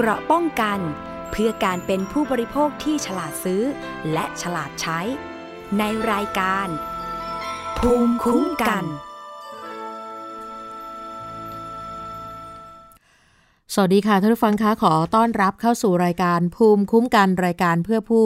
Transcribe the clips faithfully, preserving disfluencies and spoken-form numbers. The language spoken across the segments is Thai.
เกราะป้องกันเพื่อการเป็นผู้บริโภคที่ฉลาดซื้อและฉลาดใช้ในรายการภูมิคุ้มกันสวัสดีค่ะท่านผู้ฟังคะขอต้อนรับเข้าสู่รายการภูมิคุ้มกันรายการเพื่อผู้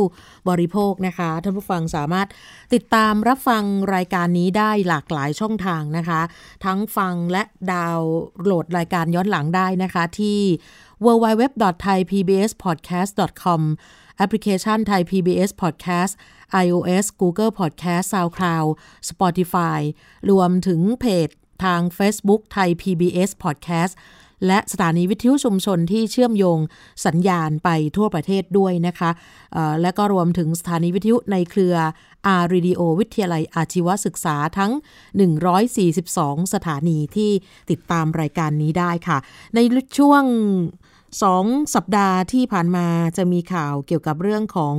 บริโภคนะคะท่านผู้ฟังสามารถติดตามรับฟังรายการนี้ได้หลากหลายช่องทางนะคะทั้งฟังและดาวน์โหลดรายการย้อนหลังได้นะคะที่ ดับเบิลยู ดับเบิลยู ดับเบิลยู ดอท ไทยพีบีเอสพอดแคสต์ ดอท คอม แอปพลิเคชัน Thai พี บี เอส Podcast ไอ โอ เอส Google Podcast SoundCloud Spotify รวมถึงเพจทาง Facebook Thai พี บี เอส Podcastและสถานีวิทยุชุมชนที่เชื่อมโยงสัญญาณไปทั่วประเทศด้วยนะคะและก็รวมถึงสถานีวิทยุในเครือ อาร์ Radio วิทยาลัยอาชีวศึกษาทั้งหนึ่งร้อยสี่สิบสองสถานีที่ติดตามรายการนี้ได้ค่ะในช่วงสองสัปดาห์ที่ผ่านมาจะมีข่าวเกี่ยวกับเรื่องของ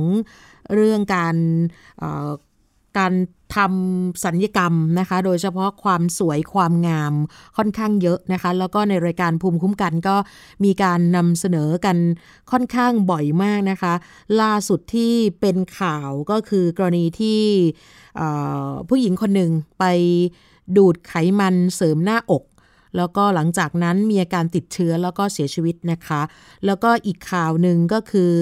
เรื่องการการทำศัลยกรรมนะคะโดยเฉพาะความสวยความงามค่อนข้างเยอะนะคะแล้วก็ในรายการภูมิคุ้มกันก็มีการนำเสนอกันค่อนข้างบ่อยมากนะคะล่าสุดที่เป็นข่าวก็คือกรณีที่ผู้หญิงคนหนึ่งไปดูดไขมันเสริมหน้าอกแล้วก็หลังจากนั้นมีอาการติดเชื้อแล้วก็เสียชีวิตนะคะแล้วก็อีกข่าวหนึ่งก็คือ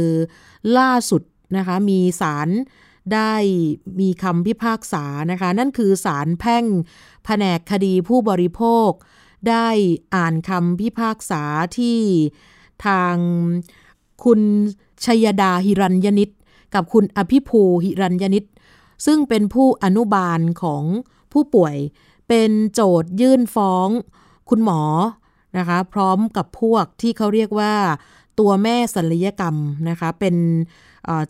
ล่าสุดนะคะมีศาลได้มีคำพิพากษานะคะนั่นคือศาลแพ่งแผนกคดีผู้บริโภคได้อ่านคำพิพากษาที่ทางคุณชยดาหิรัญยนิตกับคุณอภิภูหิรัญยนิตซึ่งเป็นผู้อนุบาลของผู้ป่วยเป็นโจทยื่นฟ้องคุณหมอนะคะพร้อมกับพวกที่เขาเรียกว่าตัวแม่ศัลยกรรมนะคะเป็น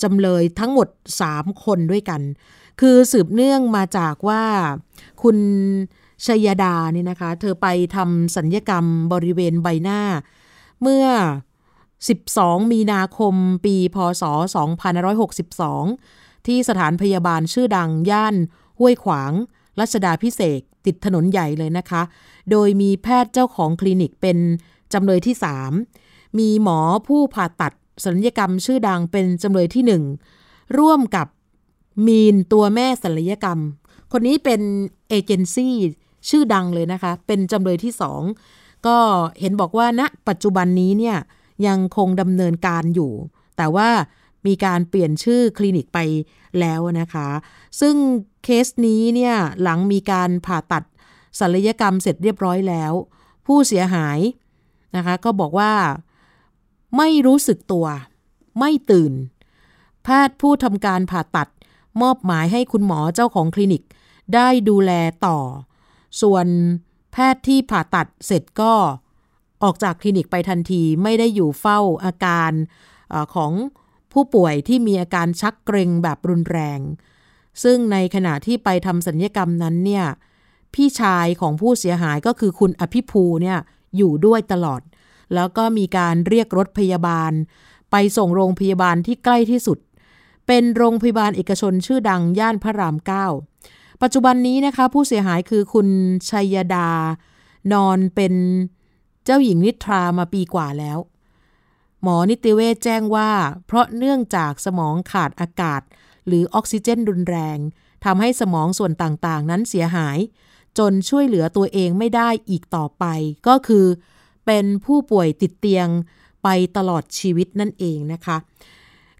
จำเลยทั้งหมดสามคนด้วยกันคือสืบเนื่องมาจากว่าคุณชยดาเนี่ยนะคะเธอไปทำศัลยกรรมบริเวณใบหน้าเมื่อสิบสองมีนาคมปีพ.ศสองพันห้าร้อยหกสิบสองที่สถานพยาบาลชื่อดังย่านห้วยขวางรัชดาภิเษกติดถนนใหญ่เลยนะคะโดยมีแพทย์เจ้าของคลินิกเป็นจำเลยที่สามมีหมอผู้ผ่าตัดศัลยกรรมชื่อดังเป็นจำเลยที่หนึ่งร่วมกับมีนตัวแม่ศัลยกรรมคนนี้เป็นเอเจนซี่ชื่อดังเลยนะคะเป็นจำเลยที่สองก็เห็นบอกว่าณนะปัจจุบันนี้เนี่ยยังคงดำเนินการอยู่แต่ว่ามีการเปลี่ยนชื่อคลินิกไปแล้วนะคะซึ่งเคสนี้เนี่ยหลังมีการผ่าตัดศัลยกรรมเสร็จเรียบร้อยแล้วผู้เสียหายนะคะก็บอกว่าไม่รู้สึกตัวไม่ตื่นแพทย์ผู้ทำการผ่าตัดมอบหมายให้คุณหมอเจ้าของคลินิกได้ดูแลต่อส่วนแพทย์ที่ผ่าตัดเสร็จก็ออกจากคลินิกไปทันทีไม่ได้อยู่เฝ้าอาการของผู้ป่วยที่มีอาการชักเกร็งแบบรุนแรงซึ่งในขณะที่ไปทำศัลยกรรมนั้นเนี่ยพี่ชายของผู้เสียหายก็คือคุณอภิภูเนี่ยอยู่ด้วยตลอดแล้วก็มีการเรียกรถพยาบาลไปส่งโรงพยาบาลที่ใกล้ที่สุดเป็นโรงพยาบาลเอกชนชื่อดังย่านพระรามเก้าปัจจุบันนี้นะคะผู้เสียหายคือคุณชัยดานอนเป็นเจ้าหญิงนิทรามาปีกว่าแล้วหมอนิติเวชแจ้งว่าเพราะเนื่องจากสมองขาดอากาศหรือออกซิเจนรุนแรงทำให้สมองส่วนต่างๆนั้นเสียหายจนช่วยเหลือตัวเองไม่ได้อีกต่อไปก็คือเป็นผู้ป่วยติดเตียงไปตลอดชีวิตนั่นเองนะคะ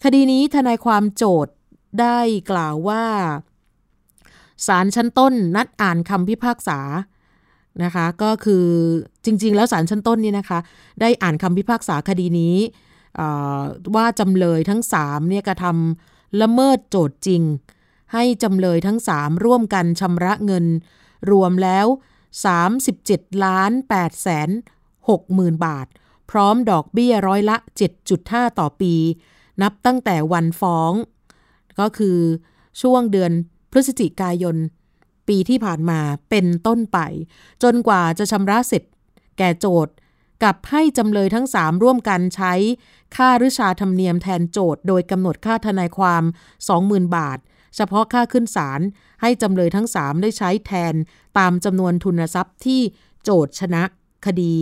คดีนี้ทนายความโจทย์ได้กล่าวว่าศาลชั้นต้นนัดอ่านคำพิพากษานะคะก็คือจริงๆแล้วศาลชั้นต้นนี่นะคะได้อ่านคำพิพากษาคดีนี้ว่าจำเลยทั้งสามเนี่ยกระทำละเมิดโจทย์จริงให้จำเลยทั้งสามร่วมกันชำระเงินรวมแล้วสามสิบเจ็ดล้านแปดแสนหกหมื่นบาทพร้อมดอกเบี้ยร้อยละ เจ็ดจุดห้า ต่อปีนับตั้งแต่วันฟ้องก็คือช่วงเดือนพฤศจิกายนปีที่ผ่านมาเป็นต้นไปจนกว่าจะชำระเสร็จแก่โจทก์กับให้จำเลยทั้งสามร่วมกันใช้ค่าฤชาธรรมเนียมแทนโจทก์โดยกำหนดค่าทนายความ สองหมื่นบาทเฉพาะค่าขึ้นศาลให้จำเลยทั้งสามได้ใช้แทนตามจำนวนทุนทรัพย์ที่โจทก์ชนะคดี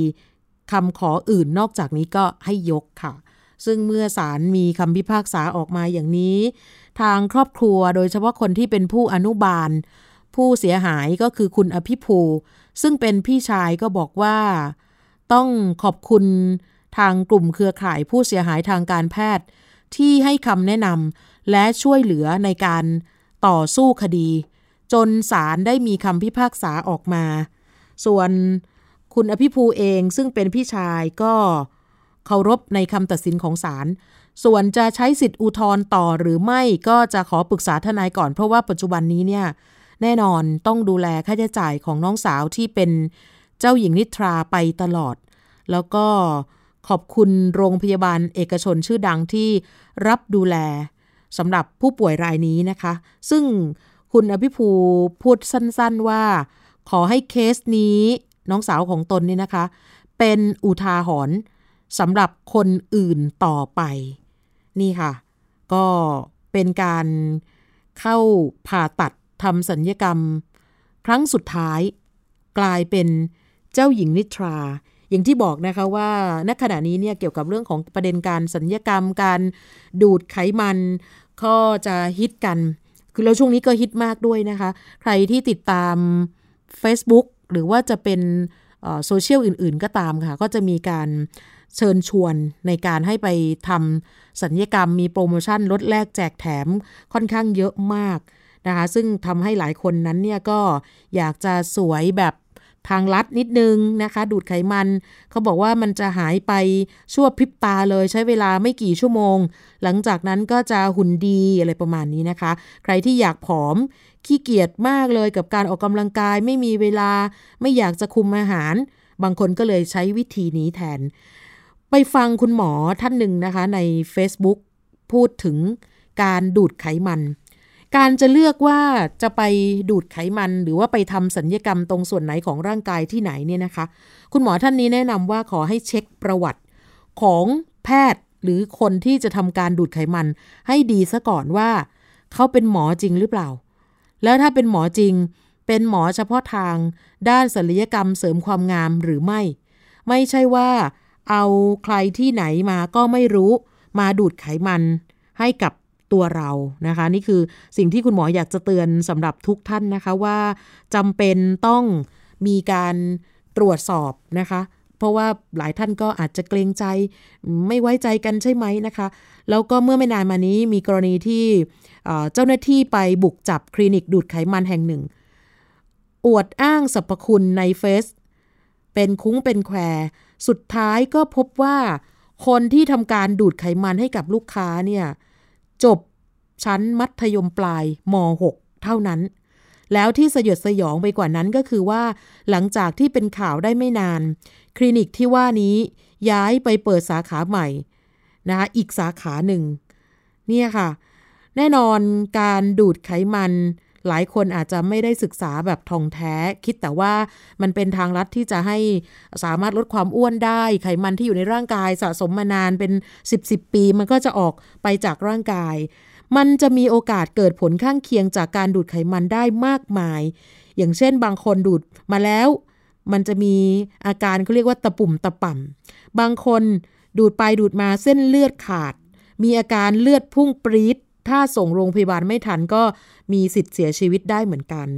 คำขออื่นนอกจากนี้ก็ให้ยกค่ะ ซึ่งเมื่อศาลมีคำพิพากษาออกมาอย่างนี้ทางครอบครัวโดยเฉพาะคนที่เป็นผู้อนุบาลผู้เสียหายก็คือคุณอภิภูซึ่งเป็นพี่ชายก็บอกว่าต้องขอบคุณทางกลุ่มเครือข่ายผู้เสียหายทางการแพทย์ที่ให้คำแนะนำและช่วยเหลือในการต่อสู้คดีจนศาลได้มีคำพิพากษาออกมาส่วนคุณอภิภูเองซึ่งเป็นพี่ชายก็เคารพในคำตัดสินของศาลส่วนจะใช้สิทธิอุทธรณ์ต่อหรือไม่ก็จะขอปรึกษาทนายก่อนเพราะว่าปัจจุบันนี้เนี่ยแน่นอนต้องดูแลค่าใช้จ่ายของน้องสาวที่เป็นเจ้าหญิงนิทราไปตลอดแล้วก็ขอบคุณโรงพยาบาลเอกชนชื่อดังที่รับดูแลสำหรับผู้ป่วยรายนี้นะคะซึ่งคุณอภิภูพูดสั้นๆว่าขอให้เคสนี้น้องสาวของตนนี่นะคะเป็นอุทาหรณ์สำหรับคนอื่นต่อไปนี่ค่ะก็เป็นการเข้าผ่าตัดทำศัลยกรรมครั้งสุดท้ายกลายเป็นเจ้าหญิงนิทราอย่างที่บอกนะคะว่าณขณะนี้เนี่ยเกี่ยวกับเรื่องของประเด็นการศัลยกรรมการดูดไขมันก็จะฮิตกันคือแล้วช่วงนี้ก็ฮิตมากด้วยนะคะใครที่ติดตาม Facebook หรือว่าจะเป็นโซเชียลอื่นๆก็ตามค่ะก็จะมีการเชิญชวนในการให้ไปทำศัลยกรรมมีโปรโมชั่นลดแลกแจกแถมค่อนข้างเยอะมากนะคะซึ่งทำให้หลายคนนั้นเนี่ยก็อยากจะสวยแบบทางลัดนิดนึงนะคะดูดไขมันเขาบอกว่ามันจะหายไปชั่วพริบตาเลยใช้เวลาไม่กี่ชั่วโมงหลังจากนั้นก็จะหุ่นดีอะไรประมาณนี้นะคะใครที่อยากผอมขี้เกียจมากเลยกับการออกกำลังกายไม่มีเวลาไม่อยากจะคุมอาหารบางคนก็เลยใช้วิธีนี้แทนไปฟังคุณหมอท่านหนึ่งนะคะใน Facebook พูดถึงการดูดไขมันการจะเลือกว่าจะไปดูดไขมันหรือว่าไปทำศัลยกรรมตรงส่วนไหนของร่างกายที่ไหนเนี่ยนะคะคุณหมอท่านนี้แนะนำว่าขอให้เช็คประวัติของแพทย์หรือคนที่จะทำการดูดไขมันให้ดีซะก่อนว่าเขาเป็นหมอจริงหรือเปล่าแล้วถ้าเป็นหมอจริงเป็นหมอเฉพาะทางด้านศัลยกรรมเสริมความงามหรือไม่ไม่ใช่ว่าเอาใครที่ไหนมาก็ไม่รู้มาดูดไขมันให้กับตัวเรานะคะนี่คือสิ่งที่คุณหมออยากจะเตือนสำหรับทุกท่านนะคะว่าจำเป็นต้องมีการตรวจสอบนะคะเพราะว่าหลายท่านก็อาจจะเกรงใจไม่ไว้ใจกันใช่ไหมนะคะแล้วก็เมื่อไม่นานมานี้มีกรณีที่เจ้าหน้าที่ไปบุกจับคลินิกดูดไขมันแห่งหนึ่งอวดอ้างสรรพคุณในเฟซเป็นคุ้งเป็นแควสุดท้ายก็พบว่าคนที่ทำการดูดไขมันให้กับลูกค้าเนี่ยจบชั้นมัธยมปลายมอหกเท่านั้นแล้วที่สยดสยองไปกว่านั้นก็คือว่าหลังจากที่เป็นข่าวได้ไม่นานคลินิกที่ว่านี้ย้ายไปเปิดสาขาใหม่นะคะอีกสาขาหนึ่งเนี่ยค่ะแน่นอนการดูดไขมันหลายคนอาจจะไม่ได้ศึกษาแบบท่องแท้คิดแต่ว่ามันเป็นทางลัดที่จะให้สามารถลดความอ้วนได้ไขมันที่อยู่ในร่างกายสะสมมานานเป็น สิบถึงสิบ ปีมันก็จะออกไปจากร่างกายมันจะมีโอกาสเกิดผลข้างเคียงจากการดูดไขมันได้มากมายอย่างเช่นบางคนดูดมาแล้วมันจะมีอาการเขาเรียกว่าตะปุ่มตะป่ำบางคนดูดไปดูดมาเส้นเลือดขาดมีอาการเลือดพุ่งปรี๊ดถ้าส่งโรงพยาบาลไม่ทันก็มีสิทธิ์เสียชีวิตได้เหมือนกัน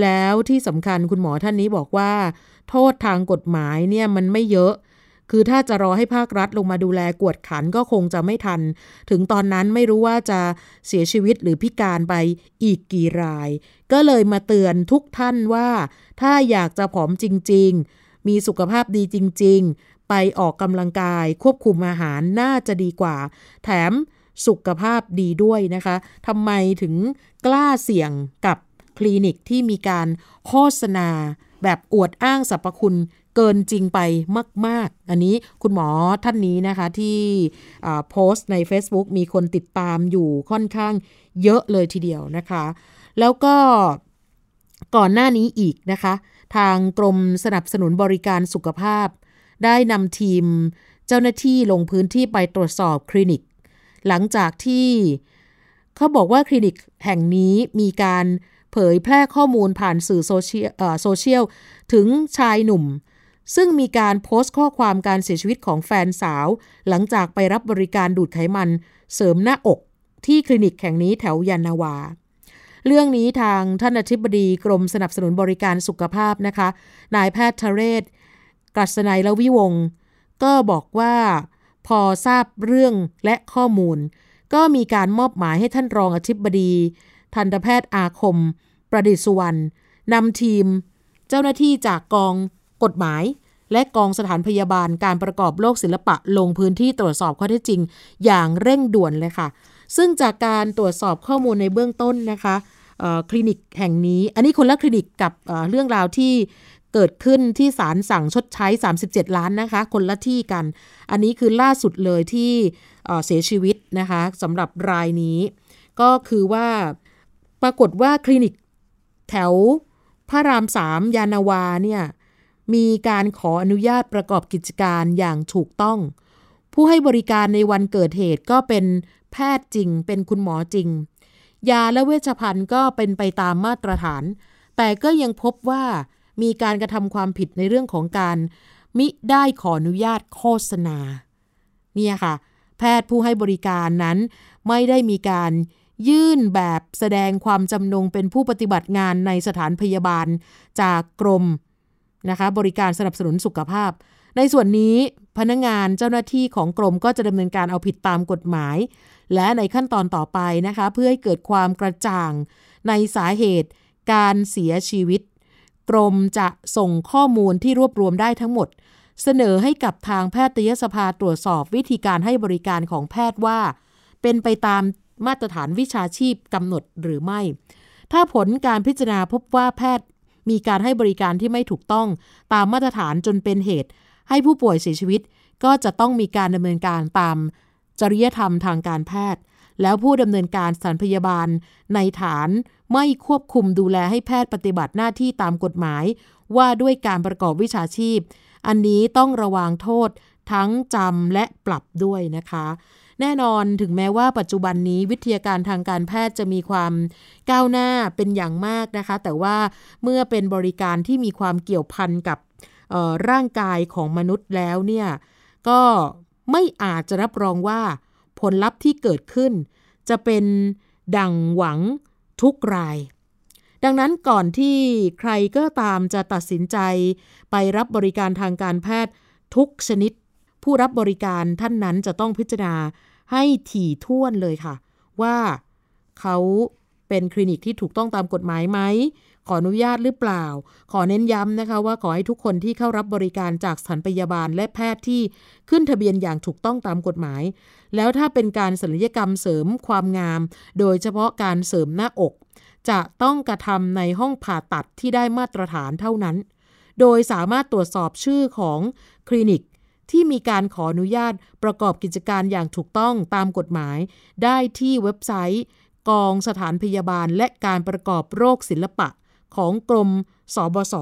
แล้วที่สำคัญคุณหมอท่านนี้บอกว่าโทษทางกฎหมายเนี่ยมันไม่เยอะคือถ้าจะรอให้ภาครัฐลงมาดูแลกวดขันก็คงจะไม่ทันถึงตอนนั้นไม่รู้ว่าจะเสียชีวิตหรือพิการไปอีกกี่รายก็เลยมาเตือนทุกท่านว่าถ้าอยากจะผอมจริงๆมีสุขภาพดีจริงๆไปออกกำลังกายควบคุมอาหารน่าจะดีกว่าแถมสุขภาพดีด้วยนะคะทำไมถึงกล้าเสี่ยงกับคลินิกที่มีการโฆษณาแบบอวดอ้างสรรพคุณเกินจริงไปมากๆอันนี้คุณหมอท่านนี้นะคะที่โพสต์ใน Facebook มีคนติดตามอยู่ค่อนข้างเยอะเลยทีเดียวนะคะแล้วก็ก่อนหน้านี้อีกนะคะทางกรมสนับสนุนบริการสุขภาพได้นำทีมเจ้าหน้าที่ลงพื้นที่ไปตรวจสอบคลินิกหลังจากที่เขาบอกว่าคลินิกแห่งนี้มีการเผยแพร่ข้อมูลผ่านสื่อโซเชียลถึงชายหนุ่ม ซึ่งมีการโพสต์ข้อความการเสียชีวิตของแฟนสาวหลังจากไปรับบริการดูดไขมันเสริมหน้าอกที่คลินิกแห่งนี้แถวยานนาวาเรื่องนี้ทางท่านอธิบดีกรมสนับสนุนบริการสุขภาพนะคะนายแพทย์ทเรศกฤษณัยละวิวงศ์ก็บอกว่าพอทราบเรื่องและข้อมูลก็มีการมอบหมายให้ท่านรองอธิบดีทันตแพทย์อาคมประดิษฐ์สุวรรณนำทีมเจ้าหน้าที่จากกองกฎหมายและกองสถานพยาบาลการประกอบโรคศิลปะลงพื้นที่ตรวจสอบข้อเท็จจริงอย่างเร่งด่วนเลยค่ะซึ่งจากการตรวจสอบข้อมูลในเบื้องต้นนะคะคลินิกแห่งนี้อันนี้คนละคลินิกกับเรื่องราวที่เกิดขึ้นที่ศาลสั่งชดใช้สามสิบเจ็ดล้านนะคะคนละที่กันอันนี้คือล่าสุดเลยที่เสียชีวิตนะคะสำหรับรายนี้ก็คือว่าปรากฏว่าคลินิกแถวพระรามสามยานนาวาเนี่ยมีการขออนุญาตประกอบกิจการอย่างถูกต้องผู้ให้บริการในวันเกิดเหตุก็เป็นแพทย์จริงเป็นคุณหมอจริงยาและเวชภัณฑ์ก็เป็นไปตามมาตรฐานแต่ก็ยังพบว่ามีการกระทำความผิดในเรื่องของการมิได้ขออนุญาตโฆษณาเนี่ยค่ะแพทย์ผู้ให้บริการนั้นไม่ได้มีการยื่นแบบแสดงความจำนงเป็นผู้ปฏิบัติงานในสถานพยาบาลจากกรมนะคะบริการสนับสนุนสุขภาพในส่วนนี้พนักงานเจ้าหน้าที่ของกรมก็จะดำเนินการเอาผิดตามกฎหมายและในขั้นตอนต่อไปนะคะเพื่อให้เกิดความกระจ่างในสาเหตุการเสียชีวิตกรมจะส่งข้อมูลที่รวบรวมได้ทั้งหมดเสนอให้กับทางแพทยสภาตรวจสอบวิธีการให้บริการของแพทย์ว่าเป็นไปตามมาตรฐานวิชาชีพกำหนดหรือไม่ถ้าผลการพิจารณาพบว่าแพทย์มีการให้บริการที่ไม่ถูกต้องตามมาตรฐานจนเป็นเหตุให้ผู้ป่วยเสียชีวิตก็จะต้องมีการดำเนินการตามจริยธรรมทางการแพทย์แล้วผู้ดำเนินการสถานพยาบาลในฐานไม่ควบคุมดูแลให้แพทย์ปฏิบัติหน้าที่ตามกฎหมายว่าด้วยการประกอบวิชาชีพอันนี้ต้องระวังโทษทั้งจำและปรับด้วยนะคะแน่นอนถึงแม้ว่าปัจจุบันนี้วิทยาการทางการแพทย์จะมีความก้าวหน้าเป็นอย่างมากนะคะแต่ว่าเมื่อเป็นบริการที่มีความเกี่ยวพันกับร่างกายของมนุษย์แล้วเนี่ยก็ไม่อาจจะรับรองว่าผลลัพธ์ที่เกิดขึ้นจะเป็นดั่งหวังทุกรายดังนั้นก่อนที่ใครก็ตามจะตัดสินใจไปรับบริการทางการแพทย์ทุกชนิดผู้รับบริการท่านนั้นจะต้องพิจารณาให้ถี่ถ้วนเลยค่ะว่าเขาเป็นคลินิกที่ถูกต้องตามกฎหมายไหมขออนุญาตหรือเปล่าขอเน้นย้ำนะคะว่าขอให้ทุกคนที่เข้ารับบริการจากสถานพยาบาลและแพทย์ที่ขึ้นทะเบียนอย่างถูกต้องตามกฎหมายแล้วถ้าเป็นการศัลยกรรมเสริมความงามโดยเฉพาะการเสริมหน้าอกจะต้องกระทำในห้องผ่าตัดที่ได้มาตรฐานเท่านั้นโดยสามารถตรวจสอบชื่อของคลินิกที่มีการขออนุญาตประกอบกิจการอย่างถูกต้องตามกฎหมายได้ที่เว็บไซต์กองสถานพยาบาลและการประกอบโรคศิลปะของกรมสบส.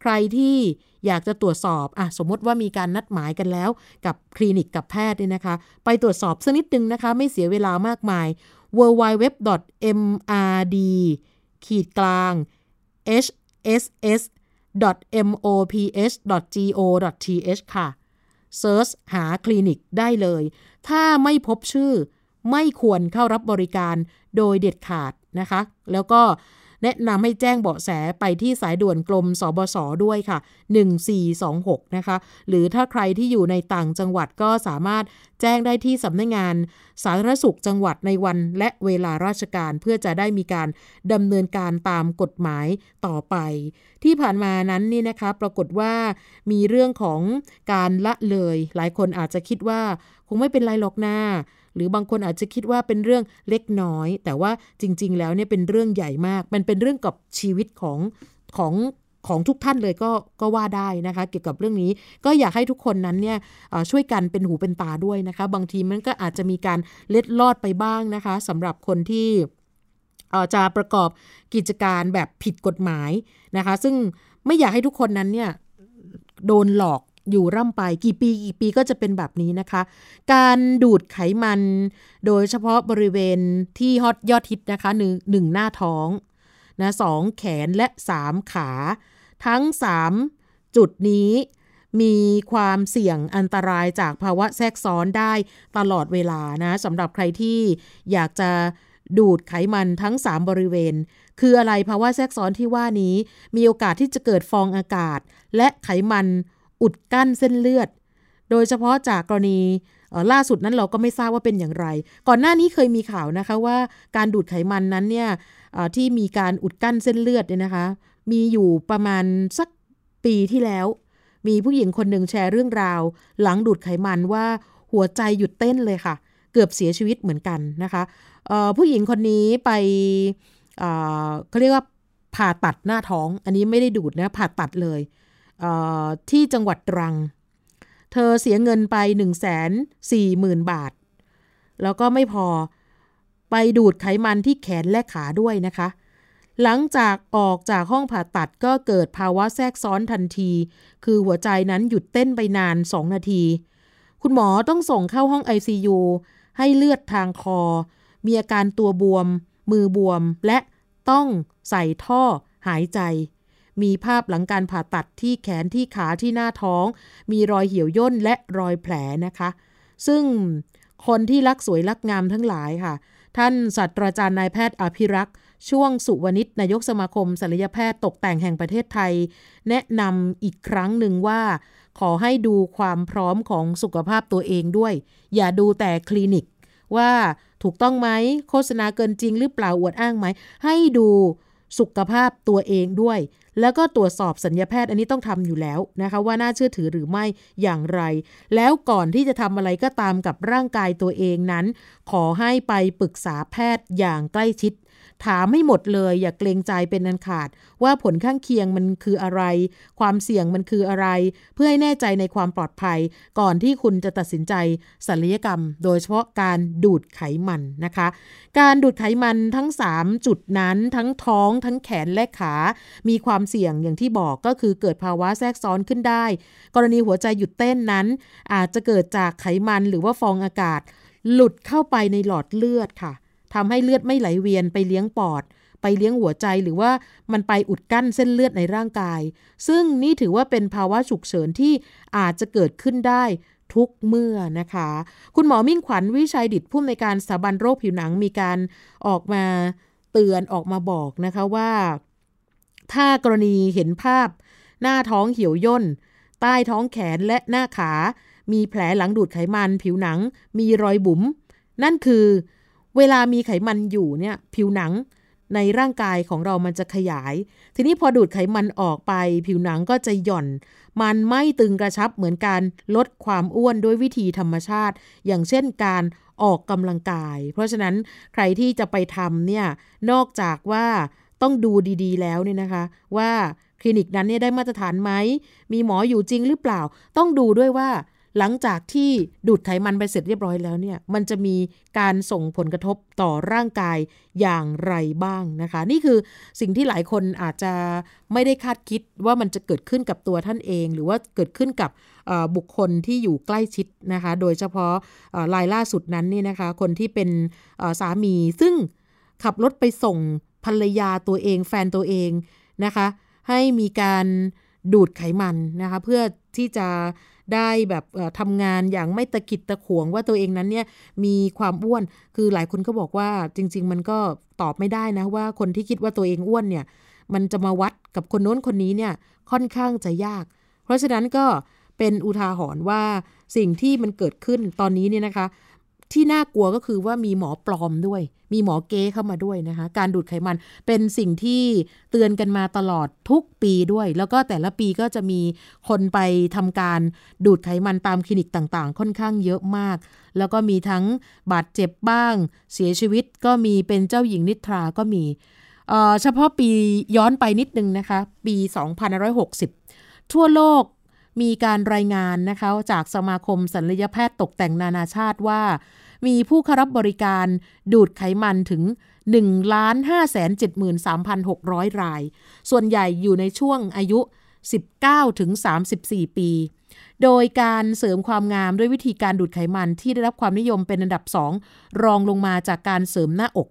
ใครที่อยากจะตรวจสอบอ่ะสมมติว่ามีการนัดหมายกันแล้วกับคลินิกกับแพทย์นี่นะคะไปตรวจสอบสักนิดนึงนะคะไม่เสียเวลามากมาย ดับเบิลยู ดับเบิลยู ดับเบิลยู ดอท เอ็ม อาร์ ดี ขีดกลาง เอช เอส เอส ดอท เอ็ม โอ พี เอช ดอท จี โอ ดอท ที เอช ค่ะ search หาคลินิกได้เลยถ้าไม่พบชื่อไม่ควรเข้ารับบริการโดยเด็ดขาดนะคะแล้วก็แนะนำให้แจ้งเบาะแสไปที่สายด่วนกรมสบส.ด้วยค่ะหนึ่งสี่สองหกนะคะหรือถ้าใครที่อยู่ในต่างจังหวัดก็สามารถแจ้งได้ที่สำนักงานสาธารณสุขจังหวัดในวันและเวลาราชการเพื่อจะได้มีการดำเนินการตามกฎหมายต่อไปที่ผ่านมานั้นนี่นะคะปรากฏว่ามีเรื่องของการละเลยหลายคนอาจจะคิดว่าคงไม่เป็นไรหรอกนะหรือบางคนอาจจะคิดว่าเป็นเรื่องเล็กน้อยแต่ว่าจริงๆแล้วเนี่ยเป็นเรื่องใหญ่มากมันเป็นเรื่องกับชีวิตของของของทุกท่านเลยก็ก็ว่าได้นะคะเกี่ยวกับเรื่องนี้ก็อยากให้ทุกคนนั้นเนี่ยช่วยกันเป็นหูเป็นตาด้วยนะคะบางทีมันก็อาจจะมีการเล็ดลอดไปบ้างนะคะสำหรับคนที่จะประกอบกิจการแบบผิดกฎหมายนะคะซึ่งไม่อยากให้ทุกคนนั้นเนี่ยโดนหลอกอยู่ร่ำไปกี่ปีกี่ปีก็จะเป็นแบบนี้นะคะการดูดไขมันโดยเฉพาะบริเวณที่ฮอตยอดฮิตนะคะหนึ่งหนึ่งหน้าท้องนะสองแขนและสามขาทั้งสามจุดนี้ มีความเสี่ยงอันตรายจากภาวะแทรกซ้อนได้ตลอดเวลานะสำหรับใครที่อยากจะดูดไขมันทั้งสามบริเวณคืออะไรภาวะแทรกซ้อนที่ว่านี้มีโอกาสที่จะเกิดฟองอากาศและไขมันอุดกั้นเส้นเลือดโดยเฉพาะจากกรณีล่าสุดนั้นเราก็ไม่ทราบว่าเป็นอย่างไรก่อนหน้านี้เคยมีข่าวนะคะว่าการดูดไขมันนั้นเนี่ยที่มีการอุดกั้นเส้นเลือดเนี่ยนะคะมีอยู่ประมาณสักปีที่แล้วมีผู้หญิงคนหนึ่งแชร์เรื่องราวหลังดูดไขมันว่าหัวใจหยุดเต้นเลยค่ะเกือบเสียชีวิตเหมือนกันนะคะผู้หญิงคนนี้ไปเขาเรียกว่าผ่าตัดหน้าท้องอันนี้ไม่ได้ดูดนะผ่าตัดเลยที่จังหวัดตรังเธอเสียเงินไป หนึ่งแสนสี่หมื่นบาทแล้วก็ไม่พอไปดูดไขมันที่แขนและขาด้วยนะคะหลังจากออกจากห้องผ่าตัดก็เกิดภาวะแทรกซ้อนทันทีคือหัวใจนั้นหยุดเต้นไปนานสองนาทีคุณหมอต้องส่งเข้าห้อง ไอ ซี ยู ให้เลือดทางคอมีอาการตัวบวมมือบวมและต้องใส่ท่อหายใจมีภาพหลังการผ่าตัดที่แขนที่ขาที่หน้าท้องมีรอยเหี่ยวย่นและรอยแผลนะคะซึ่งคนที่รักสวยรักงามทั้งหลายค่ะท่านศาสตราจารย์นายแพทย์อภิรักษ์ช่วงสุวรรณิชนายกสมาคมศัลยแพทย์ตกแต่งแห่งประเทศไทยแนะนำอีกครั้งหนึ่งว่าขอให้ดูความพร้อมของสุขภาพตัวเองด้วยอย่าดูแต่คลินิกว่าถูกต้องไหมโฆษณาเกินจริงหรือเปล่าอวดอ้างไหมให้ดูสุขภาพตัวเองด้วยแล้วก็ตรวจสอบศัลยแพทย์อันนี้ต้องทำอยู่แล้วนะคะว่าน่าเชื่อถือหรือไม่อย่างไรแล้วก่อนที่จะทำอะไรก็ตามกับร่างกายตัวเองนั้นขอให้ไปปรึกษาแพทย์อย่างใกล้ชิดถามให้หมดเลยอย่าเกรงใจเป็นอันขาดว่าผลข้างเคียงมันคืออะไรความเสี่ยงมันคืออะไรเพื่อให้แน่ใจในความปลอดภัยก่อนที่คุณจะตัดสินใจศัลยกรรมโดยเฉพาะการดูดไขมันนะคะการดูดไขมันทั้งสามจุดนั้นทั้งท้องทั้งแขนและขามีความเสี่ยงอย่างที่บอกก็คือเกิดภาวะแทรกซ้อนขึ้นได้กรณีหัวใจหยุดเต้นนั้นอาจจะเกิดจากไขมันหรือว่าฟองอากาศหลุดเข้าไปในหลอดเลือดค่ะทำให้เลือดไม่ไหลเวียนไปเลี้ยงปอดไปเลี้ยงหัวใจหรือว่ามันไปอุดกั้นเส้นเลือดในร่างกายซึ่งนี่ถือว่าเป็นภาวะฉุกเฉินที่อาจจะเกิดขึ้นได้ทุกเมื่อนะคะคุณหมอมิ่งขวัญวิชัยดิษฐ์ผู้อำนวยการสถาบันโรคผิวหนังมีการออกมาเตือนออกมาบอกนะคะว่าถ้ากรณีเห็นภาพหน้าท้องเหี่ยวย่นใต้ท้องแขนและหน้าขามีแผลหลังดูดไขมันผิวหนังมีรอยบุ๋มนั่นคือเวลามีไขมันอยู่เนี่ยผิวหนังในร่างกายของเรามันจะขยายทีนี้พอดูดไขมันออกไปผิวหนังก็จะหย่อนมันไม่ตึงกระชับเหมือนการลดความอ้วนด้วยวิธีธรรมชาติอย่างเช่นการออกกำลังกายเพราะฉะนั้นใครที่จะไปทำเนี่ยนอกจากว่าต้องดูดีๆแล้วเนี่ยนะคะว่าคลินิกนั้นเนี่ยได้มาตรฐานไหมมีหมออยู่จริงหรือเปล่าต้องดูด้วยว่าหลังจากที่ดูดไขมันไปเสร็จเรียบร้อยแล้วเนี่ยมันจะมีการส่งผลกระทบต่อร่างกายอย่างไรบ้างนะคะนี่คือสิ่งที่หลายคนอาจจะไม่ได้คาดคิดว่ามันจะเกิดขึ้นกับตัวท่านเองหรือว่าเกิดขึ้นกับบุคคลที่อยู่ใกล้ชิดนะคะโดยเฉพาะรายล่าสุดนั้นนี่นะคะคนที่เป็นสามีซึ่งขับรถไปส่งภรรยาตัวเองแฟนตัวเองนะคะให้มีการดูดไขมันนะคะเพื่อที่จะได้แบบทำงานอย่างไม่ตะกิดตะขวงว่าตัวเองนั้นเนี่ยมีความอ้วนคือหลายคนก็บอกว่าจริงๆมันก็ตอบไม่ได้นะว่าคนที่คิดว่าตัวเองอ้วนเนี่ยมันจะมาวัดกับคนโน้นคนนี้เนี่ยค่อนข้างจะยากเพราะฉะนั้นก็เป็นอุทาหรณ์ว่าสิ่งที่มันเกิดขึ้นตอนนี้เนี่ยนะคะที่น่ากลัวก็คือว่ามีหมอปลอมด้วยมีหมอเก๊เข้ามาด้วยนะคะการดูดไขมันเป็นสิ่งที่เตือนกันมาตลอดทุกปีด้วยแล้วก็แต่ละปีก็จะมีคนไปทำการดูดไขมันตามคลินิกต่างๆค่อนข้างเยอะมากแล้วก็มีทั้งบาดเจ็บบ้างเสียชีวิตก็มีเป็นเจ้าหญิงนิทราก็มีเอ่อเฉพาะปีย้อนไปนิดนึงนะคะปีสองพันห้าร้อยหกสิบทั่วโลกมีการรายงานนะคะจากสมาคมศัลยแพทย์ตกแต่งนานาชาติว่ามีผู้เข้ารับบริการดูดไขมันถึง หนึ่งล้านห้าแสนเจ็ดหมื่นสามพันหกร้อย รายส่วนใหญ่อยู่ในช่วงอายุ สิบเก้าถึงสามสิบสี่ ปีโดยการเสริมความงามด้วยวิธีการดูดไขมันที่ได้รับความนิยมเป็นอันดับสองรองลงมาจากการเสริมหน้าอก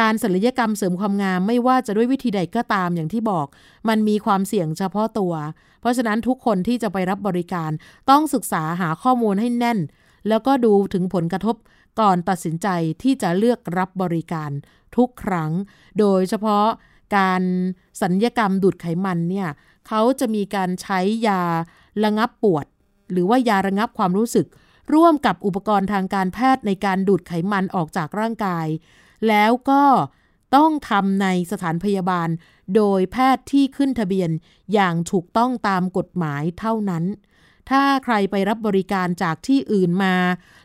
การศัลยกรรมเสริมความงามไม่ว่าจะด้วยวิธีใดก็ตามอย่างที่บอกมันมีความเสี่ยงเฉพาะตัวเพราะฉะนั้นทุกคนที่จะไปรับบริการต้องศึกษาหาข้อมูลให้แน่นแล้วก็ดูถึงผลกระทบก่อนตัดสินใจที่จะเลือกรับบริการทุกครั้งโดยเฉพาะการศัลยกรรมดูดไขมันเนี่ยเขาจะมีการใช้ยาระงับปวดหรือว่ายาระงับความรู้สึกร่วมกับอุปกรณ์ทางการแพทย์ในการดูดไขมันออกจากร่างกายแล้วก็ต้องทำในสถานพยาบาลโดยแพทย์ที่ขึ้นทะเบียนอย่างถูกต้องตามกฎหมายเท่านั้นถ้าใครไปรับบริการจากที่อื่นมา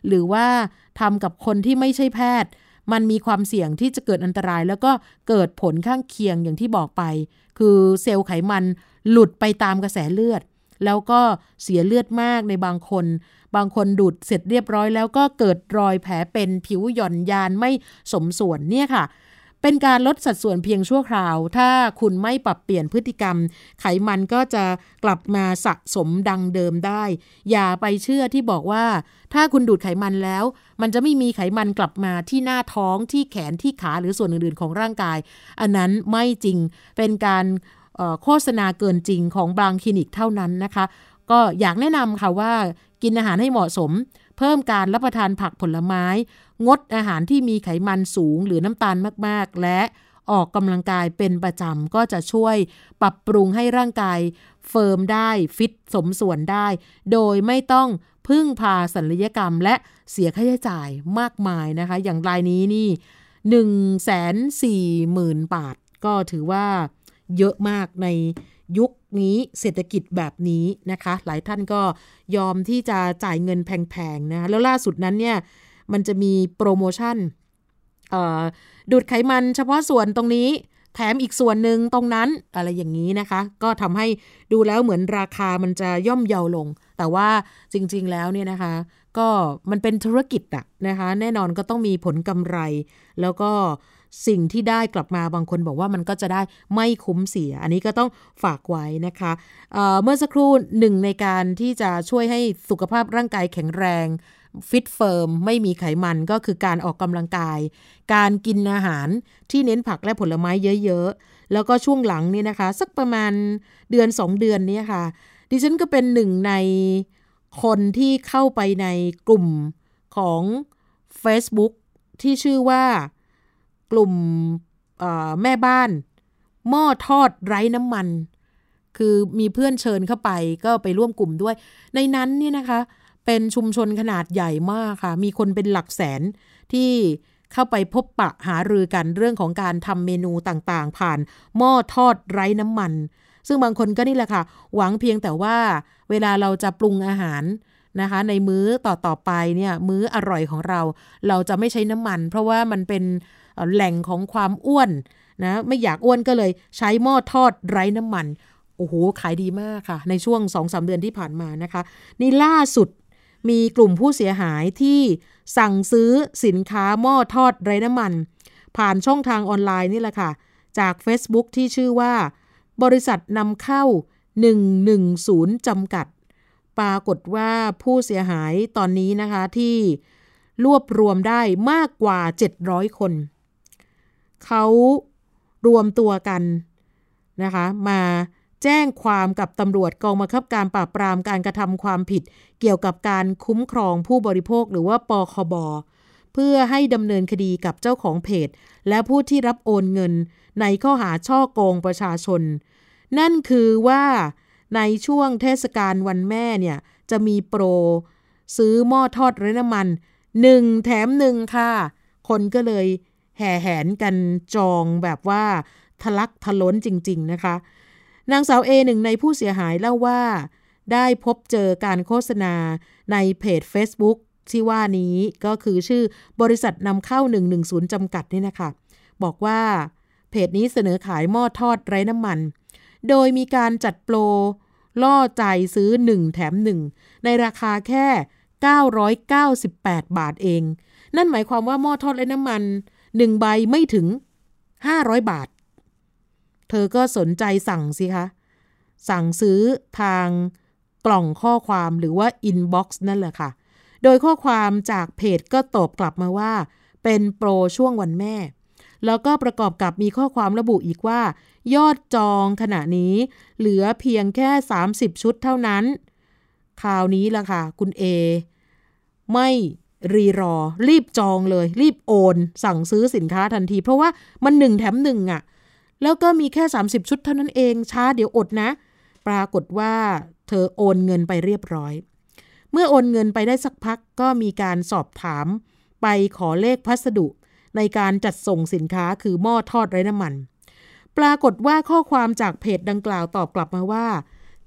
หรือว่าทำกับคนที่ไม่ใช่แพทย์มันมีความเสี่ยงที่จะเกิดอันตรายแล้วก็เกิดผลข้างเคียงอย่างที่บอกไปคือเซลล์ไขมันหลุดไปตามกระแสเลือดแล้วก็เสียเลือดมากในบางคนบางคนดูดเสร็จเรียบร้อยแล้วก็เกิดรอยแผลเป็นผิวหย่อนยานไม่สมส่วนเนี่ยค่ะเป็นการลดสัดส่วนเพียงชั่วคราวถ้าคุณไม่ปรับเปลี่ยนพฤติกรรมไขมันก็จะกลับมาสะสมดังเดิมได้อย่าไปเชื่อที่บอกว่าถ้าคุณดูดไขมันแล้วมันจะไม่มีไขมันกลับมาที่หน้าท้องที่แขนที่ขาหรือส่วนอื่นๆของร่างกายอันนั้นไม่จริงเป็นการเอ่อโฆษณาเกินจริงของบางคลินิกเท่านั้นนะคะก็อยากแนะนำค่ะว่ากินอาหารให้เหมาะสมเพิ่มการรับประทานผักผลไม้งดอาหารที่มีไขมันสูงหรือน้ำตาลมากๆและออกกำลังกายเป็นประจำก็จะช่วยปรับปรุงให้ร่างกายเฟิร์มได้ฟิตสมส่วนได้โดยไม่ต้องพึ่งพาศัลยกรรมและเสียค่าใช้จ่ายมากมายนะคะอย่างรายนี้นี่ หนึ่งแสนสี่หมื่น บาทก็ถือว่าเยอะมากในยุคนี้เศรษฐกิจแบบนี้นะคะหลายท่านก็ยอมที่จะจ่ายเงินแพงๆนะแล้วล่าสุดนั้นเนี่ยมันจะมีโปรโมชั่นเอ่อดูดไขมันเฉพาะส่วนตรงนี้แถมอีกส่วนหนึ่งตรงนั้นอะไรอย่างนี้นะคะก็ทำให้ดูแล้วเหมือนราคามันจะย่อมเยาลงแต่ว่าจริงๆแล้วเนี่ยนะคะก็มันเป็นธุรกิจอะนะคะแน่นอนก็ต้องมีผลกำไรแล้วก็สิ่งที่ได้กลับมาบางคนบอกว่ามันก็จะได้ไม่คุ้มเสียอันนี้ก็ต้องฝากไว้นะคะเอ่อเมื่อสักครู่หนึ่งในการที่จะช่วยให้สุขภาพร่างกายแข็งแรงฟิตเฟิร์มไม่มีไขมันก็คือการออกกำลังกายการกินอาหารที่เน้นผักและผลไม้เยอะๆแล้วก็ช่วงหลังนี่นะคะสักประมาณเดือนสองเดือนนี้ค่ะดิฉันก็เป็นหนึ่งในคนที่เข้าไปในกลุ่มของ Facebook ที่ชื่อว่ากลุ่มแม่บ้านหม้อทอดไร้น้ำมันคือมีเพื่อนเชิญเข้าไปก็ไปร่วมกลุ่มด้วยในนั้นเนี่ยนะคะเป็นชุมชนขนาดใหญ่มากค่ะมีคนเป็นหลักแสนที่เข้าไปพบปะหารือกันเรื่องของการทำเมนูต่างๆผ่านหม้อทอดไร้น้ำมันซึ่งบางคนก็นี่แหละค่ะหวังเพียงแต่ว่าเวลาเราจะปรุงอาหารนะคะในมื้อต่อๆไปเนี่ยมื้ออร่อยของเราเราจะไม่ใช้น้ำมันเพราะว่ามันเป็นแหล่งของความอ้วนนะไม่อยากอ้วนก็เลยใช้หม้อทอดไร้น้ำมันโอ้โหขายดีมากค่ะในช่วง สองสาม เดือนที่ผ่านมานะคะนี่ล่าสุดมีกลุ่มผู้เสียหายที่สั่งซื้อสินค้าหม้อทอดไร้น้ำมันผ่านช่องทางออนไลน์นี่แหละค่ะจาก Facebook ที่ชื่อว่าบริษัทนำเข้าหนึ่งหนึ่งศูนย์จำกัดปรากฏว่าผู้เสียหายตอนนี้นะคะที่รวบรวมได้มากกว่าเจ็ดร้อยคนเขารวมตัวกันนะคะมาแจ้งความกับตำรวจกองบังคับการปราบปรามการกระทำความผิดเกี่ยวกับการคุ้มครองผู้บริโภคหรือว่าปคบ.เพื่อให้ดำเนินคดีกับเจ้าของเพจและผู้ที่รับโอนเงินในข้อหาช่อโกงประชาชนนั่นคือว่าในช่วงเทศกาลวันแม่เนี่ยจะมีโปรซื้อหม้อทอดไร้น้ำมันหนึ่งแถมหนึ่งค่ะคนก็เลยแห่แหนกันจองแบบว่าทะลักทะล้นจริงๆนะคะนางสาวเอหนึ่งในผู้เสียหายเล่าว่าได้พบเจอการโฆษณาในเพจ Facebook ที่ว่านี้ก็คือชื่อบริษัทนำเข้าหนึ่งหนึ่งศูนย์จำกัดนี่นะคะบอกว่าเพจนี้เสนอขายหม้อทอดไร้น้ำมันโดยมีการจัดโปรล่อใจซื้อหนึ่งแถมหนึ่งในราคาแค่เก้าร้อยเก้าสิบแปดบาทเองนั่นหมายความว่าหม้อทอดไร้น้ำมันหนึ่งใบไม่ถึงห้าร้อยบาทเธอก็สนใจสั่งสิคะสั่งซื้อทางกล่องข้อความหรือว่าอินบ็อกซ์นั่นแหละค่ะโดยข้อความจากเพจก็ตอบกลับมาว่าเป็นโปรช่วงวันแม่ แล้วก็ประกอบกับมีข้อความระบุอีกว่ายอดจองขณะนี้เหลือเพียงแค่สามสิบชุดเท่านั้นคราวนี้ล่ะค่ะคุณเอไม่รีรอรีบจองเลยรีบโอนสั่งซื้อสินค้าทันทีเพราะว่ามันหนึ่งแถมหนึ่งอ่ะแล้วก็มีแค่สามสิบชุดเท่านั้นเองช้าเดี๋ยวอดนะปรากฏว่าเธอโอนเงินไปเรียบร้อยเมื่อโอนเงินไปได้สักพักก็มีการสอบถามไปขอเลขพัสดุในการจัดส่งสินค้าคือหม้อทอดไร้น้ำมันปรากฏว่าข้อความจากเพจดังกล่าวตอบกลับมาว่า